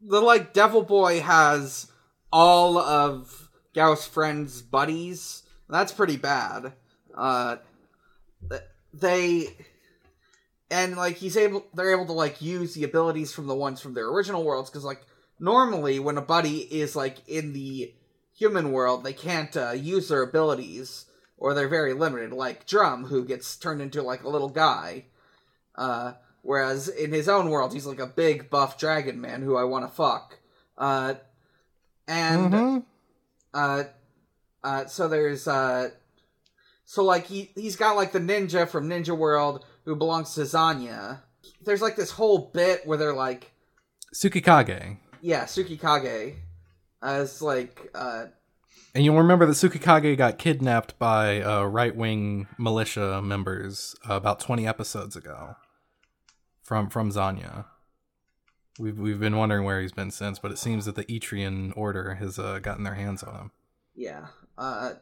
the, like, Devil Boy has all of Gao's friends' buddies. That's pretty bad. Uh, they... And, like, he's able... They're able to, like, use the abilities from the ones from their original worlds, because, like, normally when a buddy is, like, in the human world, they can't uh, use their abilities, or they're very limited, like Drum, who gets turned into, like, a little guy. Uh, whereas in his own world, he's, like, a big buff dragon man who I want to fuck. Uh, and, mm-hmm. uh, uh, so there's, uh... So, like, he, he's got, like, the ninja from Ninja World... who belongs to Zanya. There's, like, this whole bit where they're, like... Tsukikage. Yeah, Tsukikage. As, like, uh... And you'll remember that Tsukikage got kidnapped by uh, right-wing militia members uh, about twenty episodes ago. From from Zanya. We've, we've been wondering where he's been since, but it seems that the Etrian Order has uh, gotten their hands on him. Yeah. Uh,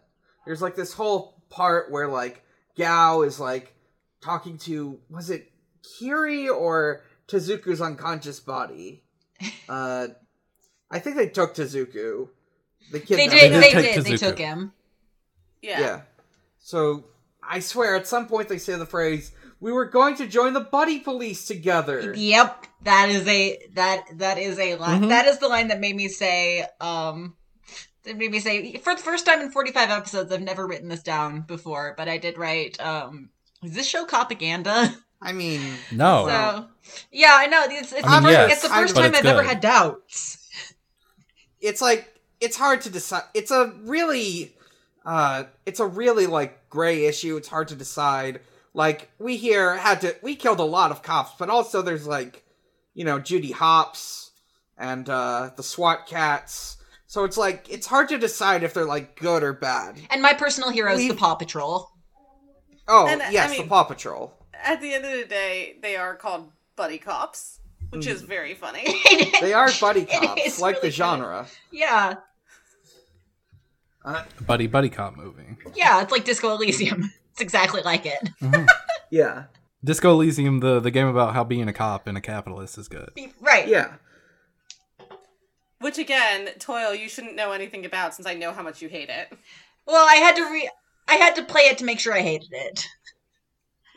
there's, like, this whole part where, like, Gao is, like... talking to, was it Kiri or Tezuka's unconscious body? Uh, I think they took Tasuku. They, they did, they did, Tezuku. They took him. Yeah. Yeah. So, I swear, at some point they say the phrase, we were going to join the buddy police together. Yep, that is a, that, that is a line, mm-hmm. that is the line that made me say, um... It made me say, for the first time in forty-five episodes, I've never written this down before, but I did write, um... is this show propaganda? I mean, no. So, yeah, I know. It's, it's, I mean, yes, it's the first I, time I've good. ever had doubts. It's like, it's hard to decide. It's a really, uh, it's a really, like, gray issue. It's hard to decide. Like, we here had to, we killed a lot of cops, but also there's, like, you know, Judy Hopps and uh, the SWAT cats. So it's like, it's hard to decide if they're, like, good or bad. And my personal hero is the Paw Patrol. Oh, and, yes, I mean, the Paw Patrol. At the end of the day, they are called buddy cops, which mm. is very funny. They are buddy cops, like really the genre. Funny. Yeah. Uh, buddy, buddy cop movie. Yeah, it's like Disco Elysium. It's exactly like it. Mm-hmm. Yeah. Disco Elysium, the, the game about how being a cop and a capitalist is good. Right. Yeah. Which, again, Toil, you shouldn't know anything about since I know how much you hate it. Well, I had to re... I had to play it to make sure I hated it.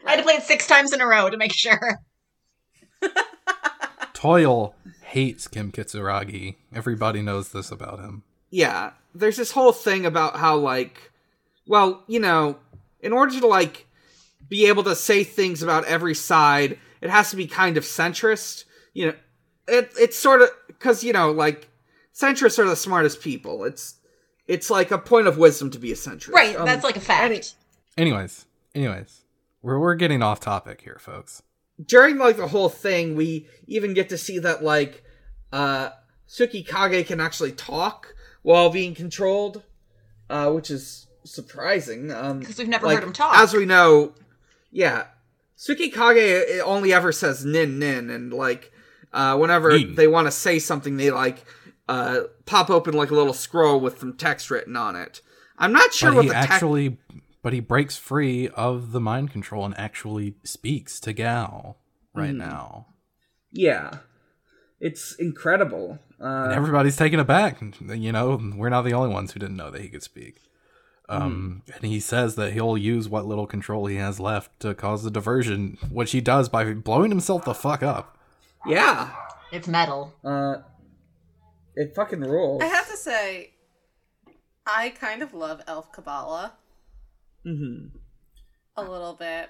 Right. I had to play it six times in a row to make sure. Toil hates Kim Kitsuragi. Everybody knows this about him. Yeah. There's this whole thing about how, like, well, you know, in order to, like, be able to say things about every side, it has to be kind of centrist. You know, it, it's sort of, because, you know, like, centrists are the smartest people. It's, It's like a point of wisdom to be a centrist. Right, um, that's like a fact. Any- anyways, anyways, we're we're getting off topic here, folks. During, like, the whole thing, we even get to see that, like, uh, Tsukikage can actually talk while being controlled, uh, which is surprising. Because um, we've never, like, heard him talk. As we know, yeah, Tsukikage only ever says nin nin, and, like, uh, whenever nin. They want to say something, they, like... Uh, pop open, like, a little scroll with some text written on it. I'm not sure but what he the text... actually, but he breaks free of the mind control and actually speaks to Gao right mm. now. Yeah. It's incredible. Uh, and everybody's taken aback. You know, we're not the only ones who didn't know that he could speak. Um, mm. And he says that he'll use what little control he has left to cause the diversion, which he does by blowing himself the fuck up. Yeah. It's metal. Uh... It fucking rules. I have to say, I kind of love Elf Kabbalah. Mm-hmm. A little bit.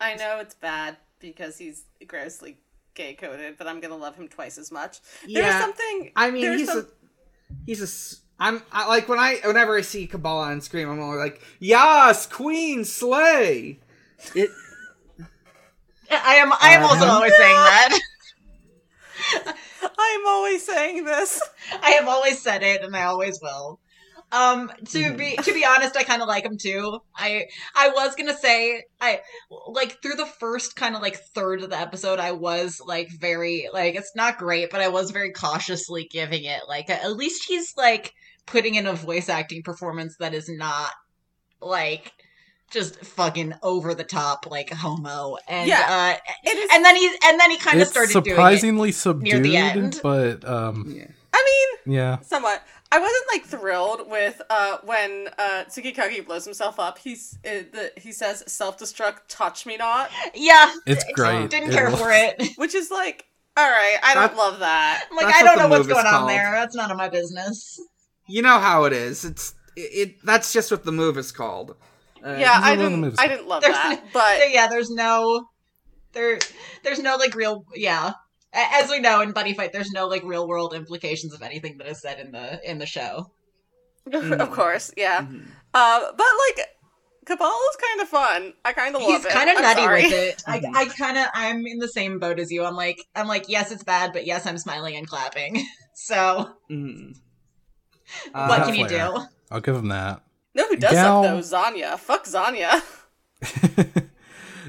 I know it's bad because he's grossly gay-coded, but I'm gonna love him twice as much. Yeah. There's something... I mean, he's some... a... He's a... I'm... I, like, when I... Whenever I see Kabbalah on screen, I'm always like, Yas, Queen, slay! It... I am, I am um... also always saying that. I'm always saying this. I have always said it, and I always will. Um, to mm. be to be honest, I kind of like him too. I I was gonna say I like through the first kind of like third of the episode, I was like very like it's not great, but I was very cautiously giving it like at least he's like putting in a voice acting performance that is not like just fucking over the top, like homo, and yeah, uh, it is, and then he and then he kind of started surprisingly doing it subdued near the end, but um, yeah. I mean, yeah, somewhat. I wasn't like thrilled with uh, when uh, Tsukikage blows himself up. He's uh, the, he says self-destruct, touch me not. Yeah, it's great. Didn't it care was. for it, which is like, all right, I don't that, love that. Like, I don't know what's going called. on there. That's none of my business. You know how it is. It's it. it that's just what the move is called. Uh, yeah, I didn't. I didn't love there's that, no, but there, yeah, there's no, there, there's no like real, yeah. As we know in Buddy Fight, there's no like real world implications of anything that is said in the in the show. Mm. Of course, yeah. Mm-hmm. Uh, but like, Kabbalah's kind of fun. I kind of love it. He's kind of nutty sorry. with it. I, I kind of, I'm in the same boat as you. I'm like, I'm like, yes, it's bad, but yes, I'm smiling and clapping. So, mm. uh, what can you do? Yeah. I'll give him that. No, who does Gao... that though? Zanya. Fuck Zanya.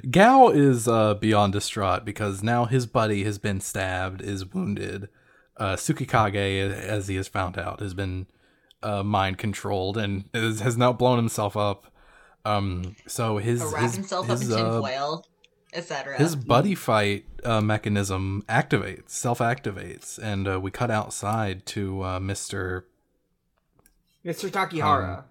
Gao is uh, beyond distraught because now his buddy has been stabbed, is wounded. Uh, Tsukikage, as he has found out, has been uh, mind controlled and is, has now blown himself up. Um, so his or wrap his, himself his, up his, in tinfoil, uh, et cetera. His buddy fight uh, mechanism activates, self activates, and uh, we cut outside to uh, Mister Mister Takihara. Um,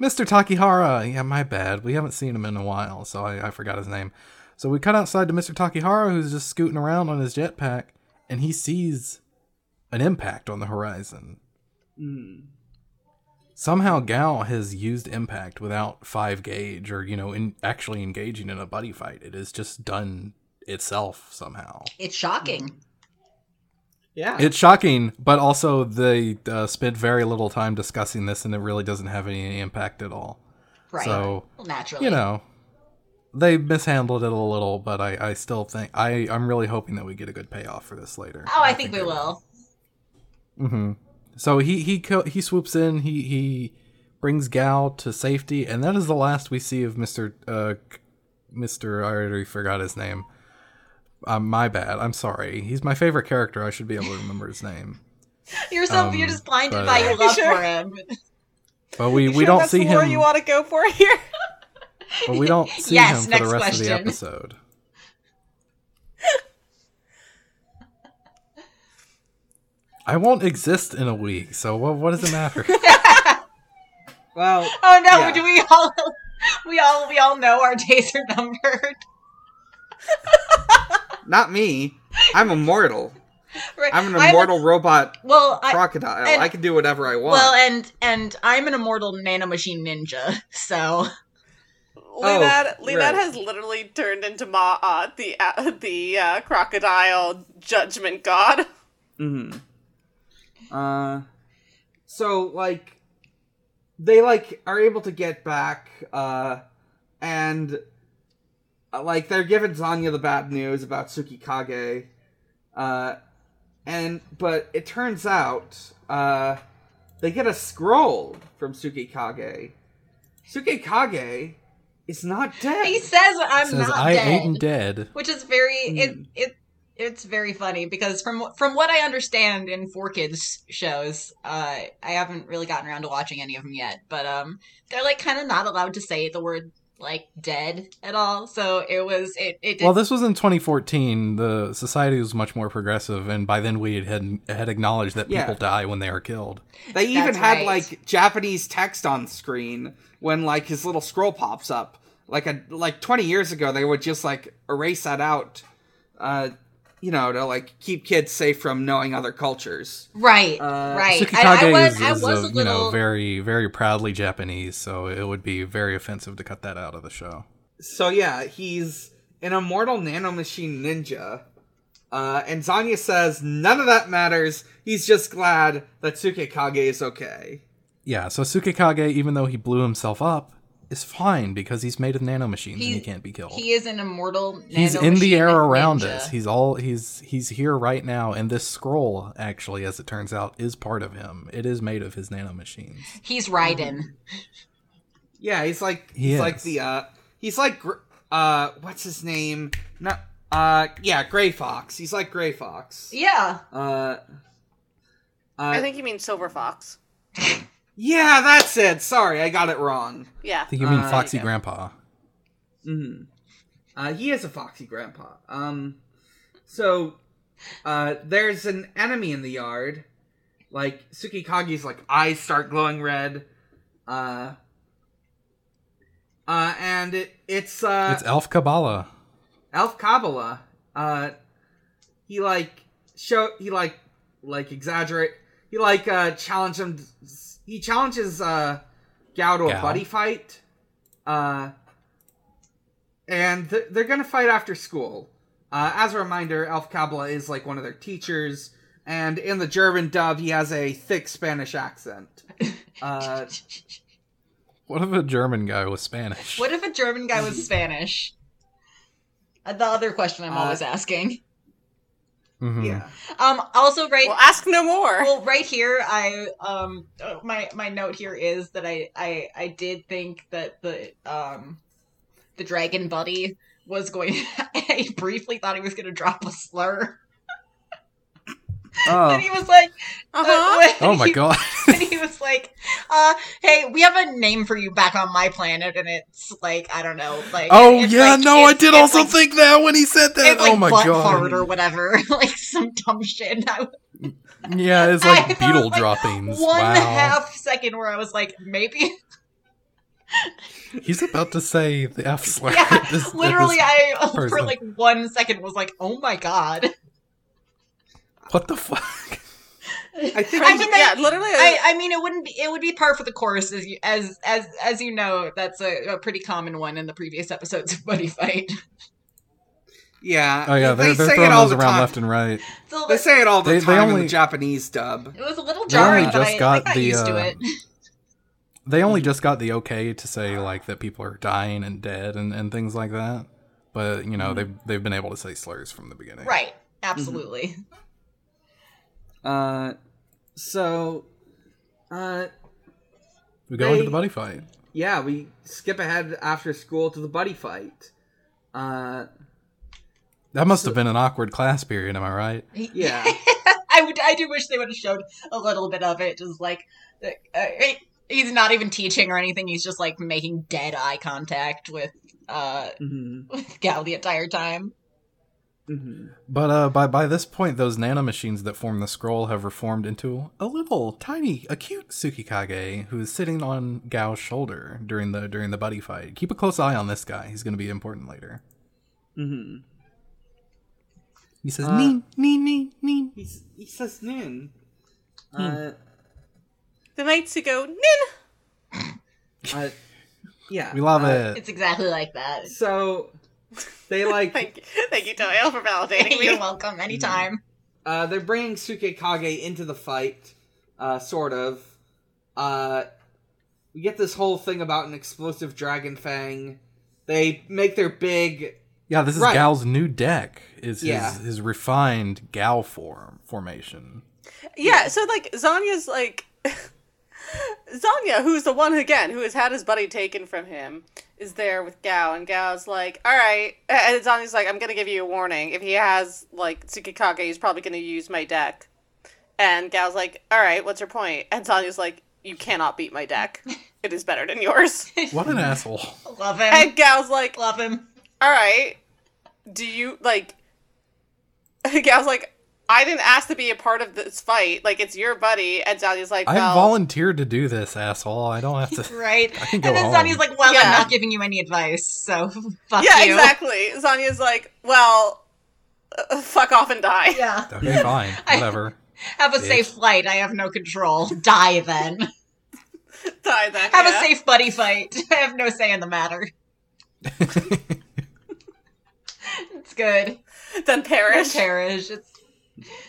Mister Takihara, yeah, my bad. We haven't seen him in a while, so I, I forgot his name. So we cut outside to Mister Takihara, who's just scooting around on his jetpack, and he sees an impact on the horizon. Mm. Somehow Gao has used impact without five gauge or, you know, in actually engaging in a buddy fight. It is just done itself somehow. It's shocking. Mm. Yeah. It's shocking, but also they uh, spent very little time discussing this, and it really doesn't have any impact at all. Right. So, well, naturally, you know, they mishandled it a little, but I, I still think I, I'm really hoping that we get a good payoff for this later. Oh, I, I think, think we will. will. Mm-hmm. So he he co- he swoops in, he he brings Gao to safety, and that is the last we see of Mister Uh, Mister I already forgot his name. Um, my bad. I'm sorry. He's my favorite character. I should be able to remember his name. You're so um, you're just blinded but, by your love sure? for him. But we, we sure don't see him. That's the you want to go for here. But we don't see yes, him for the rest question. of the episode. I won't exist in a week, so what? What does it matter? Well. Oh no! Yeah. Do we all? We all we all know our days are numbered. Not me. I'm immortal. Right. I'm an immortal I'm a, robot well, crocodile. I, and, I can do whatever I want. Well, and and I'm an immortal nanomachine ninja, so... Oh, Leynad right. has literally turned into Maat, the, uh, the uh, crocodile judgment god. Mm-hmm. Uh, so, like, they, like, are able to get back, uh, and... Like, they're giving Zanya the bad news about Tsukikage, uh, and, but it turns out, uh, they get a scroll from Tsukikage. Tsukikage is not dead. He says, I'm says, not I dead. I ain't dead. Which is very, mm. it, it, it's very funny, because from, from what I understand in four kids shows, uh, I haven't really gotten around to watching any of them yet, but, um, they're, like, kind of not allowed to say the word like dead at all, so it was it, it did. Well, this was in twenty fourteen. The society was much more progressive, and by then we had had acknowledged that yeah. people die when they are killed. They even That's had right. like Japanese text on screen when like his little scroll pops up, like a like twenty years ago they would just like erase that out, uh you know, to like keep kids safe from knowing other cultures. Right, uh, right. Tsukikage I, I was, is, I was a, a little... you know, very, very proudly Japanese, so it would be very offensive to cut that out of the show. So yeah, he's an immortal nanomachine ninja, uh, and Zanya says none of that matters. He's just glad that Tsukikage is okay. Yeah, so Tsukikage, even though he blew himself up, is fine because he's made of nanomachines and he can't be killed. He is an immortal nanomachine. He's in the air around ninja. us. He's all he's he's here right now, and this scroll, actually, as it turns out, is part of him. It is made of his nanomachines. He's Raiden. Um, yeah, he's like he's he like the uh he's like uh what's his name? No uh yeah, Gray Fox. He's like Gray Fox. Yeah. Uh, uh I think you mean Silver Fox. Yeah, that's it. Sorry, I got it wrong. Yeah. I think you mean uh, Foxy yeah. Grandpa. Mm-hmm. Uh, he is a Foxy Grandpa. Um, so, uh, there's an enemy in the yard. Like, Tsukikage's, like, eyes start glowing red. Uh, uh, and it, it's, uh... It's Elf Kabbalah. Elf Kabbalah. Uh, he, like, show... He, like, like, exaggerate... He, like, uh, challenged him... He challenges, uh, Gao to Gao. a buddy fight. Uh... And th- they're going to fight after school. Uh, as a reminder, Elf Kabbalah is like one of their teachers. And in the German dub, he has a thick Spanish accent. Uh, what if a German guy was Spanish? What if a German guy was Spanish? The other question I'm uh, always asking. Mm-hmm. Yeah. Um, also, right... Well, ask no more! Well, right here, I... Um, my, my note here is that I, I, I did think that the... Um, the dragon buddy was going I briefly thought he was going to drop a slur. Oh. And he was like, uh-huh. uh, oh my he, god. And he was like, uh, hey, we have a name for you back on my planet, and it's like, I don't know, like Oh yeah, like, no, I did also like, think that when he said that. It's like, oh my butt god. Hard or whatever. Like some dumb shit. Yeah, it's like I beetle was, droppings. Like, one wow. half second where I was like, maybe he's about to say the F slur. Yeah, this, literally, I person. for like one second was like, "Oh my god, what the fuck?" I think. I mean, yeah, I, literally. I, I mean, it wouldn't be. It would be par for the course, as you, as as as you know. That's a, a pretty common one in the previous episodes of Buddy Fight. Yeah. Oh yeah, they're, they they're throwing those the around time. left and right. So, they say it all the they, time they only, in the Japanese dub. It was a little jarring, but I, got I got the, used to uh, it. They only just got the okay to say, like, that people are dying and dead and, and things like that. But, you know, mm-hmm. they've, they've been able to say slurs from the beginning. Right. Absolutely. Mm-hmm. Uh, so, uh... We go they, into the buddy fight. Yeah, we skip ahead after school to the buddy fight. Uh... That must so, have been an awkward class period, am I right? Yeah. I, would, I do wish they would have showed a little bit of it, just like... Uh, it, He's not even teaching or anything. He's just, like, making dead eye contact with uh, mm-hmm. with Gao the entire time. Mm-hmm. But uh, by by this point, those nanomachines that form the scroll have reformed into a little, tiny, acute Tsukikage who is sitting on Gao's shoulder during the during the buddy fight. Keep a close eye on this guy. He's going to be important later. Mm-hmm. He says, uh, nin, nin, nin, nin. He's, he says, nin. Hmm. Uh... The knights who go, nin! Uh, yeah. We love uh, it. It's exactly like that. So, they like... thank, you, thank you, Toyo, for validating me. You're welcome, anytime. Uh, they're bringing Tsukikage into the fight, uh, sort of. Uh, we get this whole thing about an explosive dragon fang. They make their big... Yeah, this is right. Gao's new deck, is yeah. his, his refined Gao form formation. Yeah, yeah. So, like, Zanya's, like... Zanya, who's the one, again, who has had his buddy taken from him, is there with Gao, and Gao's like, alright, and Zanya's like, I'm gonna give you a warning, if he has, like, Tsukikage, he's probably gonna use my deck, and Gao's like, alright, what's your point, and Zanya's like, you cannot beat my deck, it is better than yours. What an asshole. Love him. And Gao's like, love him. Alright, do you, like, Gao's like, I didn't ask to be a part of this fight. Like, it's your buddy. And Zanya's like, well... I volunteered to do this, asshole. I don't have to... Right. I can go and then Zanya's home. Like, well, yeah. I'm not giving you any advice, so fuck yeah, you. Yeah, exactly. Zanya's like, well, uh, fuck off and die. Yeah. Okay, fine. Whatever. Have a bitch. Safe flight. I have no control. Die then. Die then, Have yeah. a safe buddy fight. I have no say in the matter. It's good. Then perish. Then perish. It's...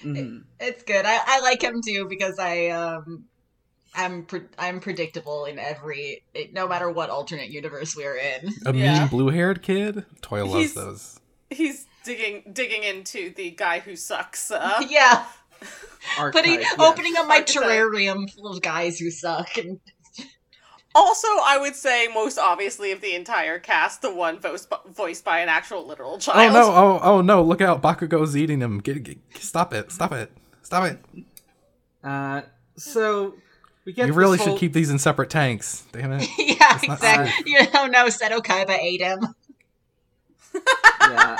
Mm-hmm. It's good. I, I like him too because I um I'm pre- I'm predictable in every no matter what alternate universe we're in. A yeah. mean blue-haired kid. Toy loves he's, those. He's digging digging into the guy who sucks. Uh. Yeah, putting yeah. opening up my terrarium full of guys who suck. And also, I would say most obviously of the entire cast, the one vo- voiced by an actual literal child. Oh no! Oh oh no! Look out! Bakugo's eating him. Get, get, stop it! Stop it! Stop it! Uh, so We get you really whole... should keep these in separate tanks. Damn it. Yeah, exactly. You know, no, Seto Kaiba ate him. yeah.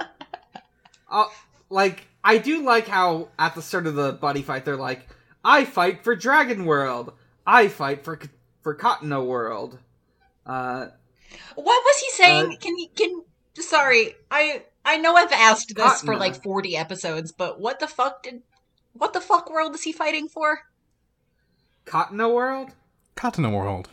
Uh, I'll, like, I do like how at the start of the buddy fight, they're like, I fight for Dragon World. I fight for for Katana World. Uh, what was he saying? Uh, can you, can, sorry, I I know I've asked this Katana. for like forty episodes, but what the fuck did, what the fuck world is he fighting for? Katana World? Katana World.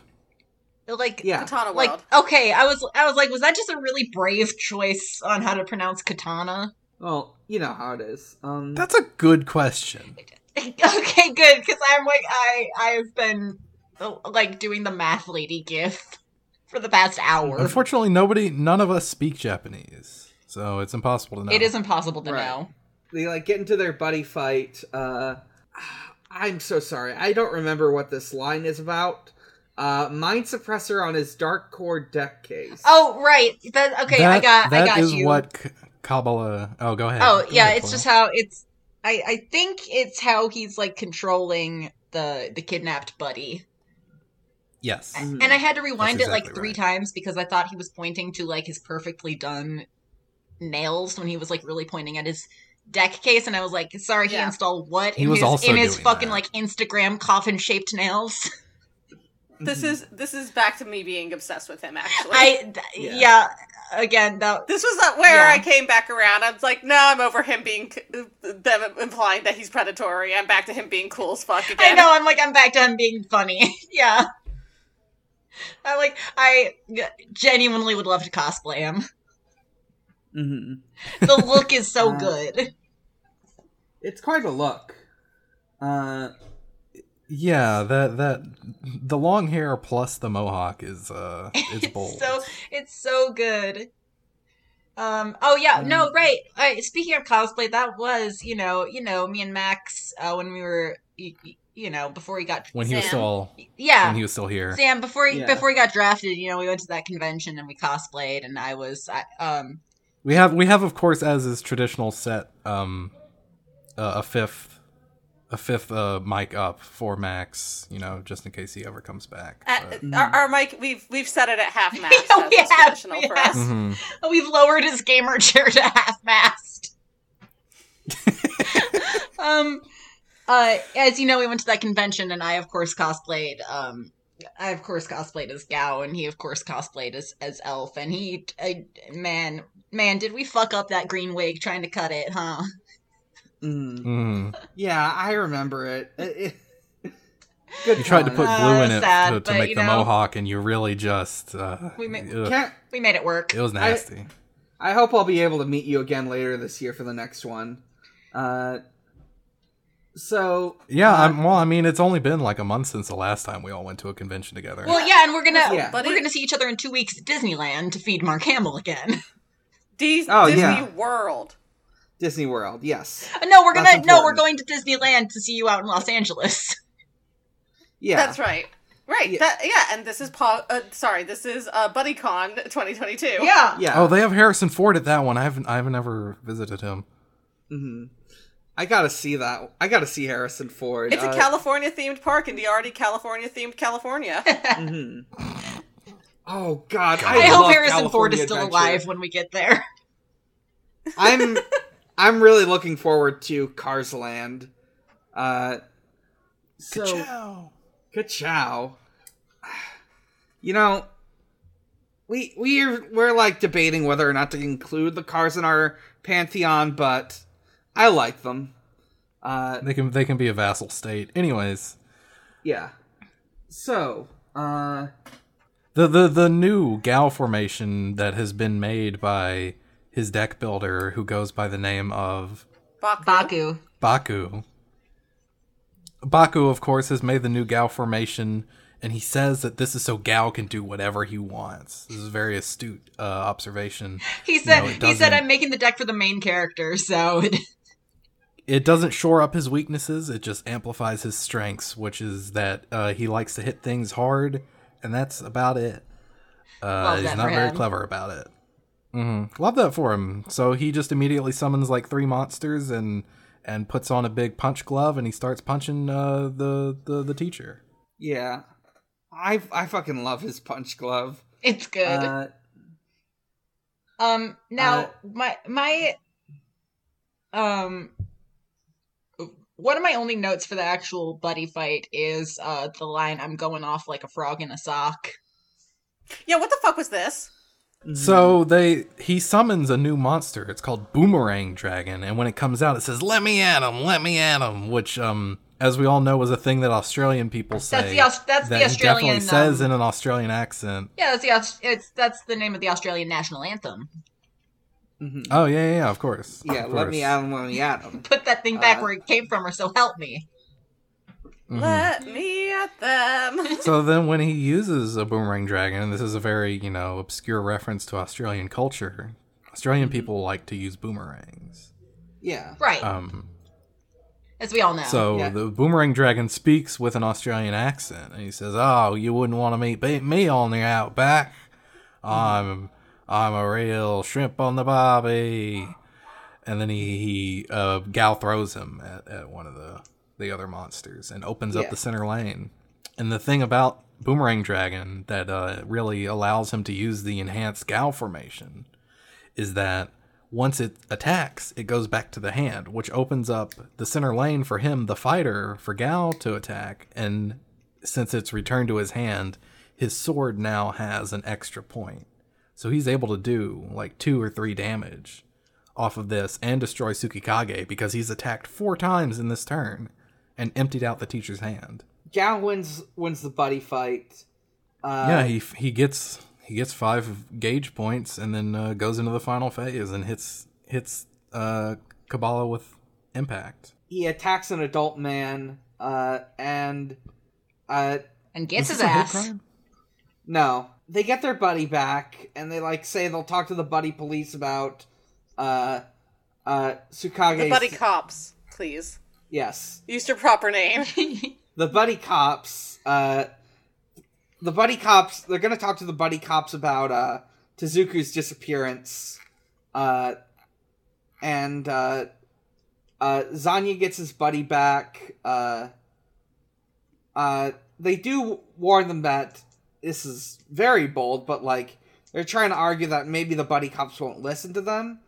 Like, yeah. Katana World. Like, okay, I was, I was like, was that just a really brave choice on how to pronounce Katana? Well, you know how it is. Um, That's a good question. Okay, good, because I'm like, I, I've been, like, doing the math lady gif for the past hour. Unfortunately, nobody, none of us speak Japanese, so it's impossible to know. It is impossible to right. know. They, like, get into their buddy fight. Uh, I'm so sorry. I don't remember what this line is about. Uh, Mind Suppressor on his Dark Core deck case. Oh, right. That, okay, that, I got that I got you. That is what K- Kabbalah... Oh, go ahead. Oh, go yeah, ahead, it's Paul. Just how it's... I, I think it's how he's, like, controlling the the kidnapped buddy. Yes. And I had to rewind exactly it, like, three right. times because I thought he was pointing to, like, his perfectly done nails when he was, like, really pointing at his deck case. And I was like, sorry, yeah. he installed what? He in was his, also in his fucking, that. like, Instagram coffin-shaped nails. This is this is back to me being obsessed with him, actually. I, th- yeah. yeah, again, that... This was where yeah. I came back around. I was like, no, I'm over him being... them implying that he's predatory. I'm back to him being cool as fuck again. I know, I'm like, I'm back to him being funny. yeah. I like, I genuinely would love to cosplay him. Mm-hmm. The look is so uh, good. It's quite a look. Uh... Yeah, that that the long hair plus the mohawk is uh is bold. It's so it's so good. Um oh yeah, um, no, right. I, speaking of cosplay, that was, you know, you know, me and Max uh, when we were you, you know, before he got When Sam, he was still Yeah. When he was still here. Sam before he, yeah. before he got drafted, you know, we went to that convention and we cosplayed and I was I, um We have we have of course, as is traditional, set um uh, a fifth a fifth uh, mic up for Max, you know, just in case he ever comes back. At, our, our mic, we've we've set it at half mast. yeah, we have, traditional we for us. Mm-hmm. We've lowered his gamer chair to half mast. um, uh, as you know, we went to that convention, and I, of course, cosplayed. Um, I, of course, cosplayed as Gao, and he, of course, cosplayed as as Elf. And he, I, man, man, did we fuck up that green wig trying to cut it, huh? Mm. Mm. Yeah, I remember it. it, it good you tried fun. to put blue in uh, it sad, to, to but, make the know, mohawk, and you really just uh, we made we made it work. It was nasty. I, I hope I'll be able to meet you again later this year for the next one. Uh, so yeah, uh, I'm, well, I mean, it's only been like a month since the last time we all went to a convention together. Well, yeah, and we're gonna yeah. we're gonna see each other in two weeks at Disneyland to feed Mark Hamill again. Dis- oh, Disney yeah. World. Disney World, yes. No, we're gonna no, we're going to Disneyland to see you out in Los Angeles. Yeah, that's right, right. Yeah, that, yeah and this is Paul. Uh, sorry, this is uh, BuddyCon twenty twenty-two. Yeah, yeah. Oh, they have Harrison Ford at that one. I haven't, I haven't ever visited him. Mm-hmm. I gotta see that. I gotta see Harrison Ford. It's uh, a California themed park in the already California themed California. mm-hmm. Oh God, I, I hope love Harrison California Ford is still adventure. alive when we get there. I'm. I'm really looking forward to Cars Land. Uh, so, ka-chow. ka-chow. You know, we, we're, we're like debating whether or not to include the cars in our pantheon, but I like them. Uh, they can, they can be a vassal state. Anyways. Yeah. So, uh... The, the, the new Gao formation that has been made by... his deck builder, who goes by the name of Baku. Baku. Baku, of course, has made the new Gao formation, and he says that this is so Gao can do whatever he wants. This is a very astute uh, observation. He said, you know, "He said I'm making the deck for the main character, so it... it doesn't shore up his weaknesses. It just amplifies his strengths, which is that uh, he likes to hit things hard, and that's about it. Uh, he's not very clever about it." Mm-hmm. Love that for him. So he just immediately summons like three monsters and and puts on a big punch glove and he starts punching uh, the, the the teacher. Yeah, I I fucking love his punch glove. It's good. Uh, um. Now uh, my my um. One of my only notes for the actual buddy fight is uh, the line, "I'm going off like a frog in a sock." Yeah, what the fuck was this? So they he summons a new monster. It's called Boomerang Dragon, and when it comes out, it says, "Let me at him, let me at him," which, um, as we all know, was a thing that Australian people say. That's the that's that the Australian. He definitely says um, in an Australian accent. Yeah, that's the it's that's the name of the Australian national anthem. Mm-hmm. Oh, yeah, yeah, of course. Yeah, of let course. me at him, let me at him. Put that thing back uh, where it came from, or so help me. Mm-hmm. Let me at them. So then when he uses a boomerang dragon, and this is a very, you know, obscure reference to Australian culture, Australian mm-hmm. people like to use boomerangs. Yeah. Right. Um, As we all know. So yeah. the boomerang dragon speaks with an Australian accent, and he says, "Oh, you wouldn't want to meet me on the outback. Mm-hmm. I'm... I'm a real shrimp on the barbie," and then he, he uh, Gao throws him at, at one of the, the other monsters and opens yeah. up the center lane. And the thing about Boomerang Dragon that uh, really allows him to use the enhanced Gao formation is that once it attacks, it goes back to the hand, which opens up the center lane for him, the fighter, for Gao to attack. And since it's returned to his hand, his sword now has an extra point. So he's able to do like two or three damage off of this and destroy Tsukikage because he's attacked four times in this turn and emptied out the teacher's hand. Gao wins wins the buddy fight. Uh, yeah, he he gets he gets five gauge points and then uh, goes into the final phase and hits hits uh, Kabbalah with impact. He attacks an adult man uh, and uh, and gets his ass. No. They get their buddy back, and they, like, say they'll talk to the buddy police about, uh, uh, Tsukage's... The buddy cops, please. Yes. Use your proper name. The buddy cops, uh, the buddy cops, they're gonna talk to the buddy cops about, uh, Tezuka's disappearance, uh, and, uh, uh, Zanya gets his buddy back, uh, uh, they do warn them that this is very bold, but, like, they're trying to argue that maybe the buddy cops won't listen to them.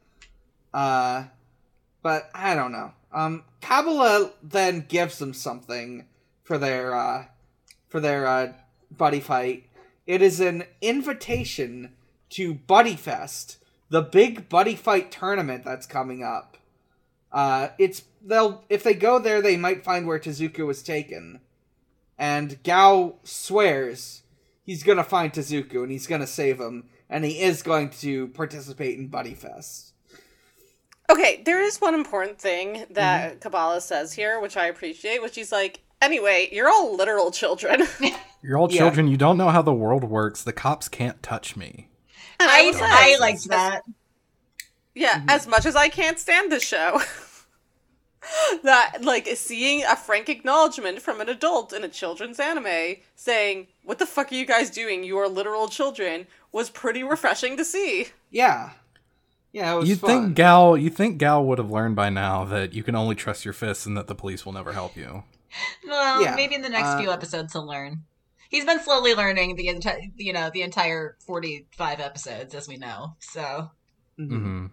Uh, but I don't know. Um, Kabbalah then gives them something for their, uh, for their, uh, buddy fight. It is an invitation to Buddy Fest, the big buddy fight tournament that's coming up. Uh, it's, they'll, if they go there, they might find where Tezuka was taken. And Gao swears he's going to find Tasuku, and he's going to save him, and he is going to participate in Buddy Fest. Okay, there is one important thing that mm-hmm. Kabbalah says here, which I appreciate, which he's like, anyway, you're all literal children. You're all yeah. children, you don't know how the world works, the cops can't touch me. I, I, like, I liked that. Yeah, mm-hmm. as much as I can't stand this show. That, like, seeing a frank acknowledgement from an adult in a children's anime saying, "What the fuck are you guys doing? You are literal children," was pretty refreshing to see. Yeah. Yeah, it was you fun. Think Gal, you think Gal would have learned by now that you can only trust your fists and that the police will never help you. Well, yeah. maybe in the next uh, few episodes he'll learn. He's been slowly learning the entire, you know, the entire forty-five episodes, as we know, so. Mm-hmm.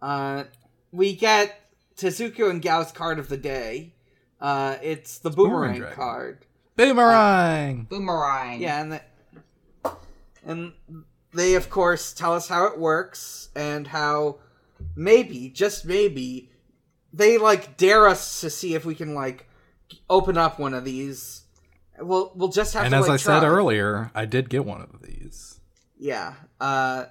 Uh, we get Tezuka and Gao's card of the day. Uh, it's the it's boomerang, boomerang card. Boomerang! Uh, boomerang. Yeah, and, the, and they, of course, tell us how it works and how maybe, just maybe, they, like, dare us to see if we can, like, open up one of these. We'll, we'll just have and to, like, And as I try. said earlier, I did get one of these. Yeah. Uh,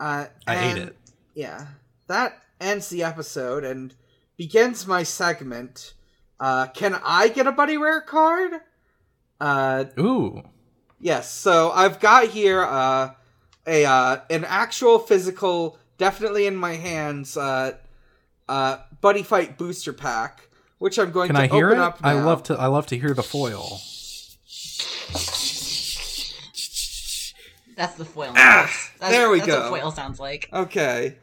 uh, I and, ate it. Yeah. That ends the episode and begins my segment. Uh, can I get a Buddy Rare card? Uh, Ooh. Yes, so I've got here uh, a uh, an actual physical, definitely in my hands, uh, uh, Buddy Fight Booster Pack, which I'm going can to I hear open it? up now. I love to, I love to hear the foil. That's the foil. Ah, that's, there we that's go. That's what foil sounds like. Okay.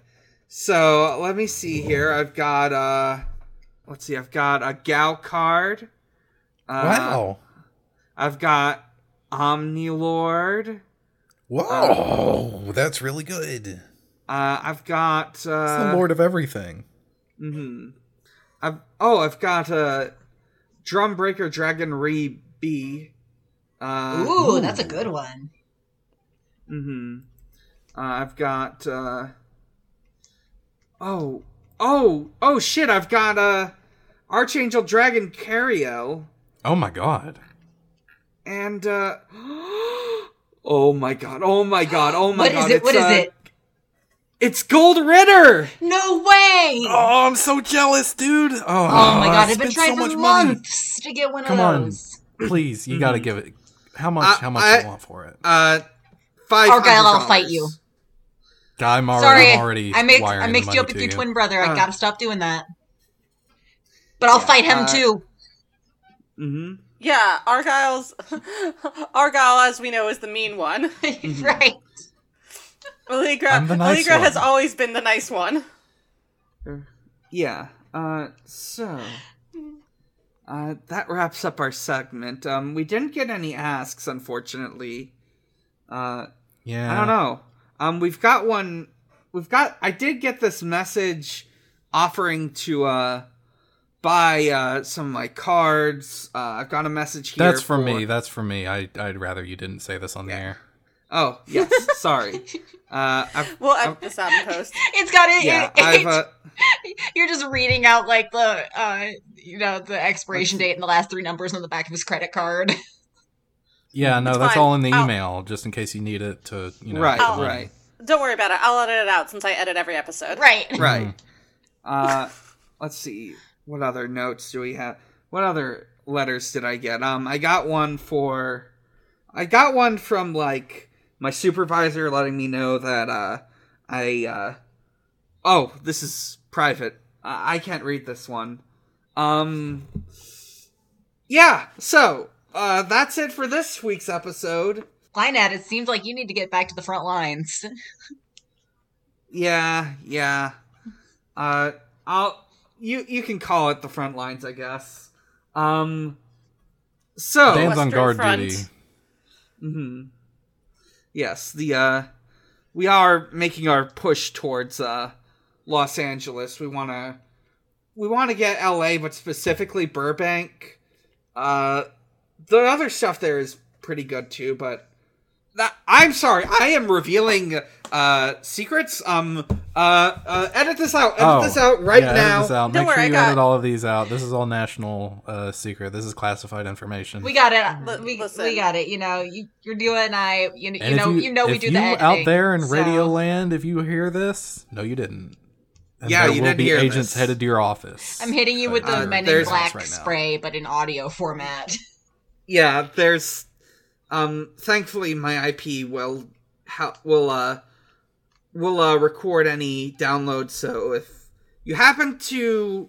So let me see here. I've got uh, let's see. I've got a Gao card. Uh, wow. I've got Omnilord. Whoa, um, that's really good. Uh, I've got. It's uh, the Lord of Everything. Mm-hmm. I've oh, I've got a Drumbreaker Dragon Re B. Uh, ooh, ooh, that's a good one. Mm-hmm. Uh, I've got. Uh, oh, oh, oh! Shit! I've got a uh, Archangel Dragon Cario. Oh my god! And uh, oh my god! Oh my god! Oh my what god! What is it? It's, what is uh, it? It's Gold Ritter! No way! Oh, I'm so jealous, dude! Oh, oh my god, I've been trying for months to get one of those. Come on, please, you gotta give it. How much? Uh, how much I, do you want for it? Uh, five hundred dollars. Argyle, I'll fight you. I'm already. Sorry, already I mixed, I mixed you up with your you. twin brother. I uh, gotta stop doing that. But I'll yeah, fight him uh, too. Mm-hmm. Yeah, Argyle's Argyle, as we know, is the mean one, right? Allegra, nice Allegra has always been the nice one. Yeah. Uh, so uh, that wraps up our segment. Um, we didn't get any asks, unfortunately. Uh, yeah. I don't know. Um, we've got one. We've got. I did get this message offering to uh, buy uh, some of my cards. Uh, I've got a message here. That's for, for me. That's for me. I I'd rather you didn't say this on yeah. the air. Oh, yes, sorry. Uh, I've, we'll up the sound post. It's got it. Yeah, it, I've, uh, you're just reading out, like, the, uh, you know, the expiration date and the last three numbers on the back of his credit card. Yeah, no, it's that's fine. all in the email, I'll, just in case you need it to, you know. Right, right. Don't worry about it. I'll edit it out since I edit every episode. Right. Right. uh, let's see. What other notes do we have? What other letters did I get? Um, I got one for... I got one from, like... my supervisor letting me know that uh, I, uh, oh, this is private. I, I can't read this one. Um, yeah, so uh, that's it for this week's episode. Leynad, it seems like you need to get back to the front lines. yeah, yeah. Uh, I'll you you can call it the front lines, I guess. Um, so Dan's on guard front. duty. Mm-hmm. Yes, the uh, we are making our push towards uh, Los Angeles. We wanna we wanna get L A, but specifically Burbank. Uh, the other stuff there is pretty good too. But that, I'm sorry, I am revealing uh, secrets. Um, uh, uh, edit this out. Edit oh, this out right yeah, now. Edit this out. Make Don't sure worry, you I got... edit all of these out. This is all national uh, secret. This is classified information. We got it. We, we got it. You know, you, you're doing. I. You, you know. You, you know. We do the editing. Out there in so. Radio Land, if you hear this, no, you didn't. And yeah, there you will didn't be hear agents this. Headed to your office. I'm hitting you with the Men in Black right spray, but in audio format. Yeah, there's. Um, thankfully, my I P will ha- will uh will uh record any downloads. So if you happen to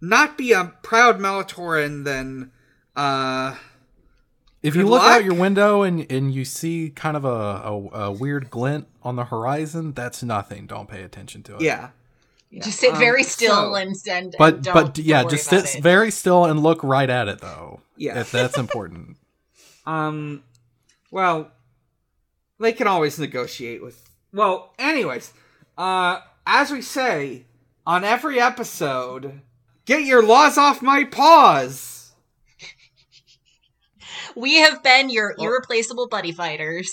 not be a proud Malatoran, then uh, if you look luck. out your window and, and you see kind of a, a, a weird glint on the horizon, that's nothing. Don't pay attention to it. Yeah, yeah. Just sit very um, still so, and and but and don't, but yeah, don't worry just about sit it. very still and look right at it though. Yeah, if that's important. um. Well, they can always negotiate with... Well, anyways, uh, as we say on every episode, get your laws off my paws! We have been your irreplaceable buddy fighters.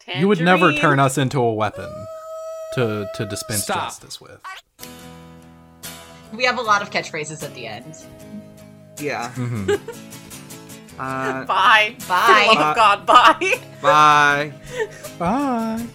Tangerine. You would never turn us into a weapon to, to dispense Stop. justice with. We have a lot of catchphrases at the end. Yeah. Mm-hmm. Uh, bye. Bye. Oh, God, bye. Bye. Bye.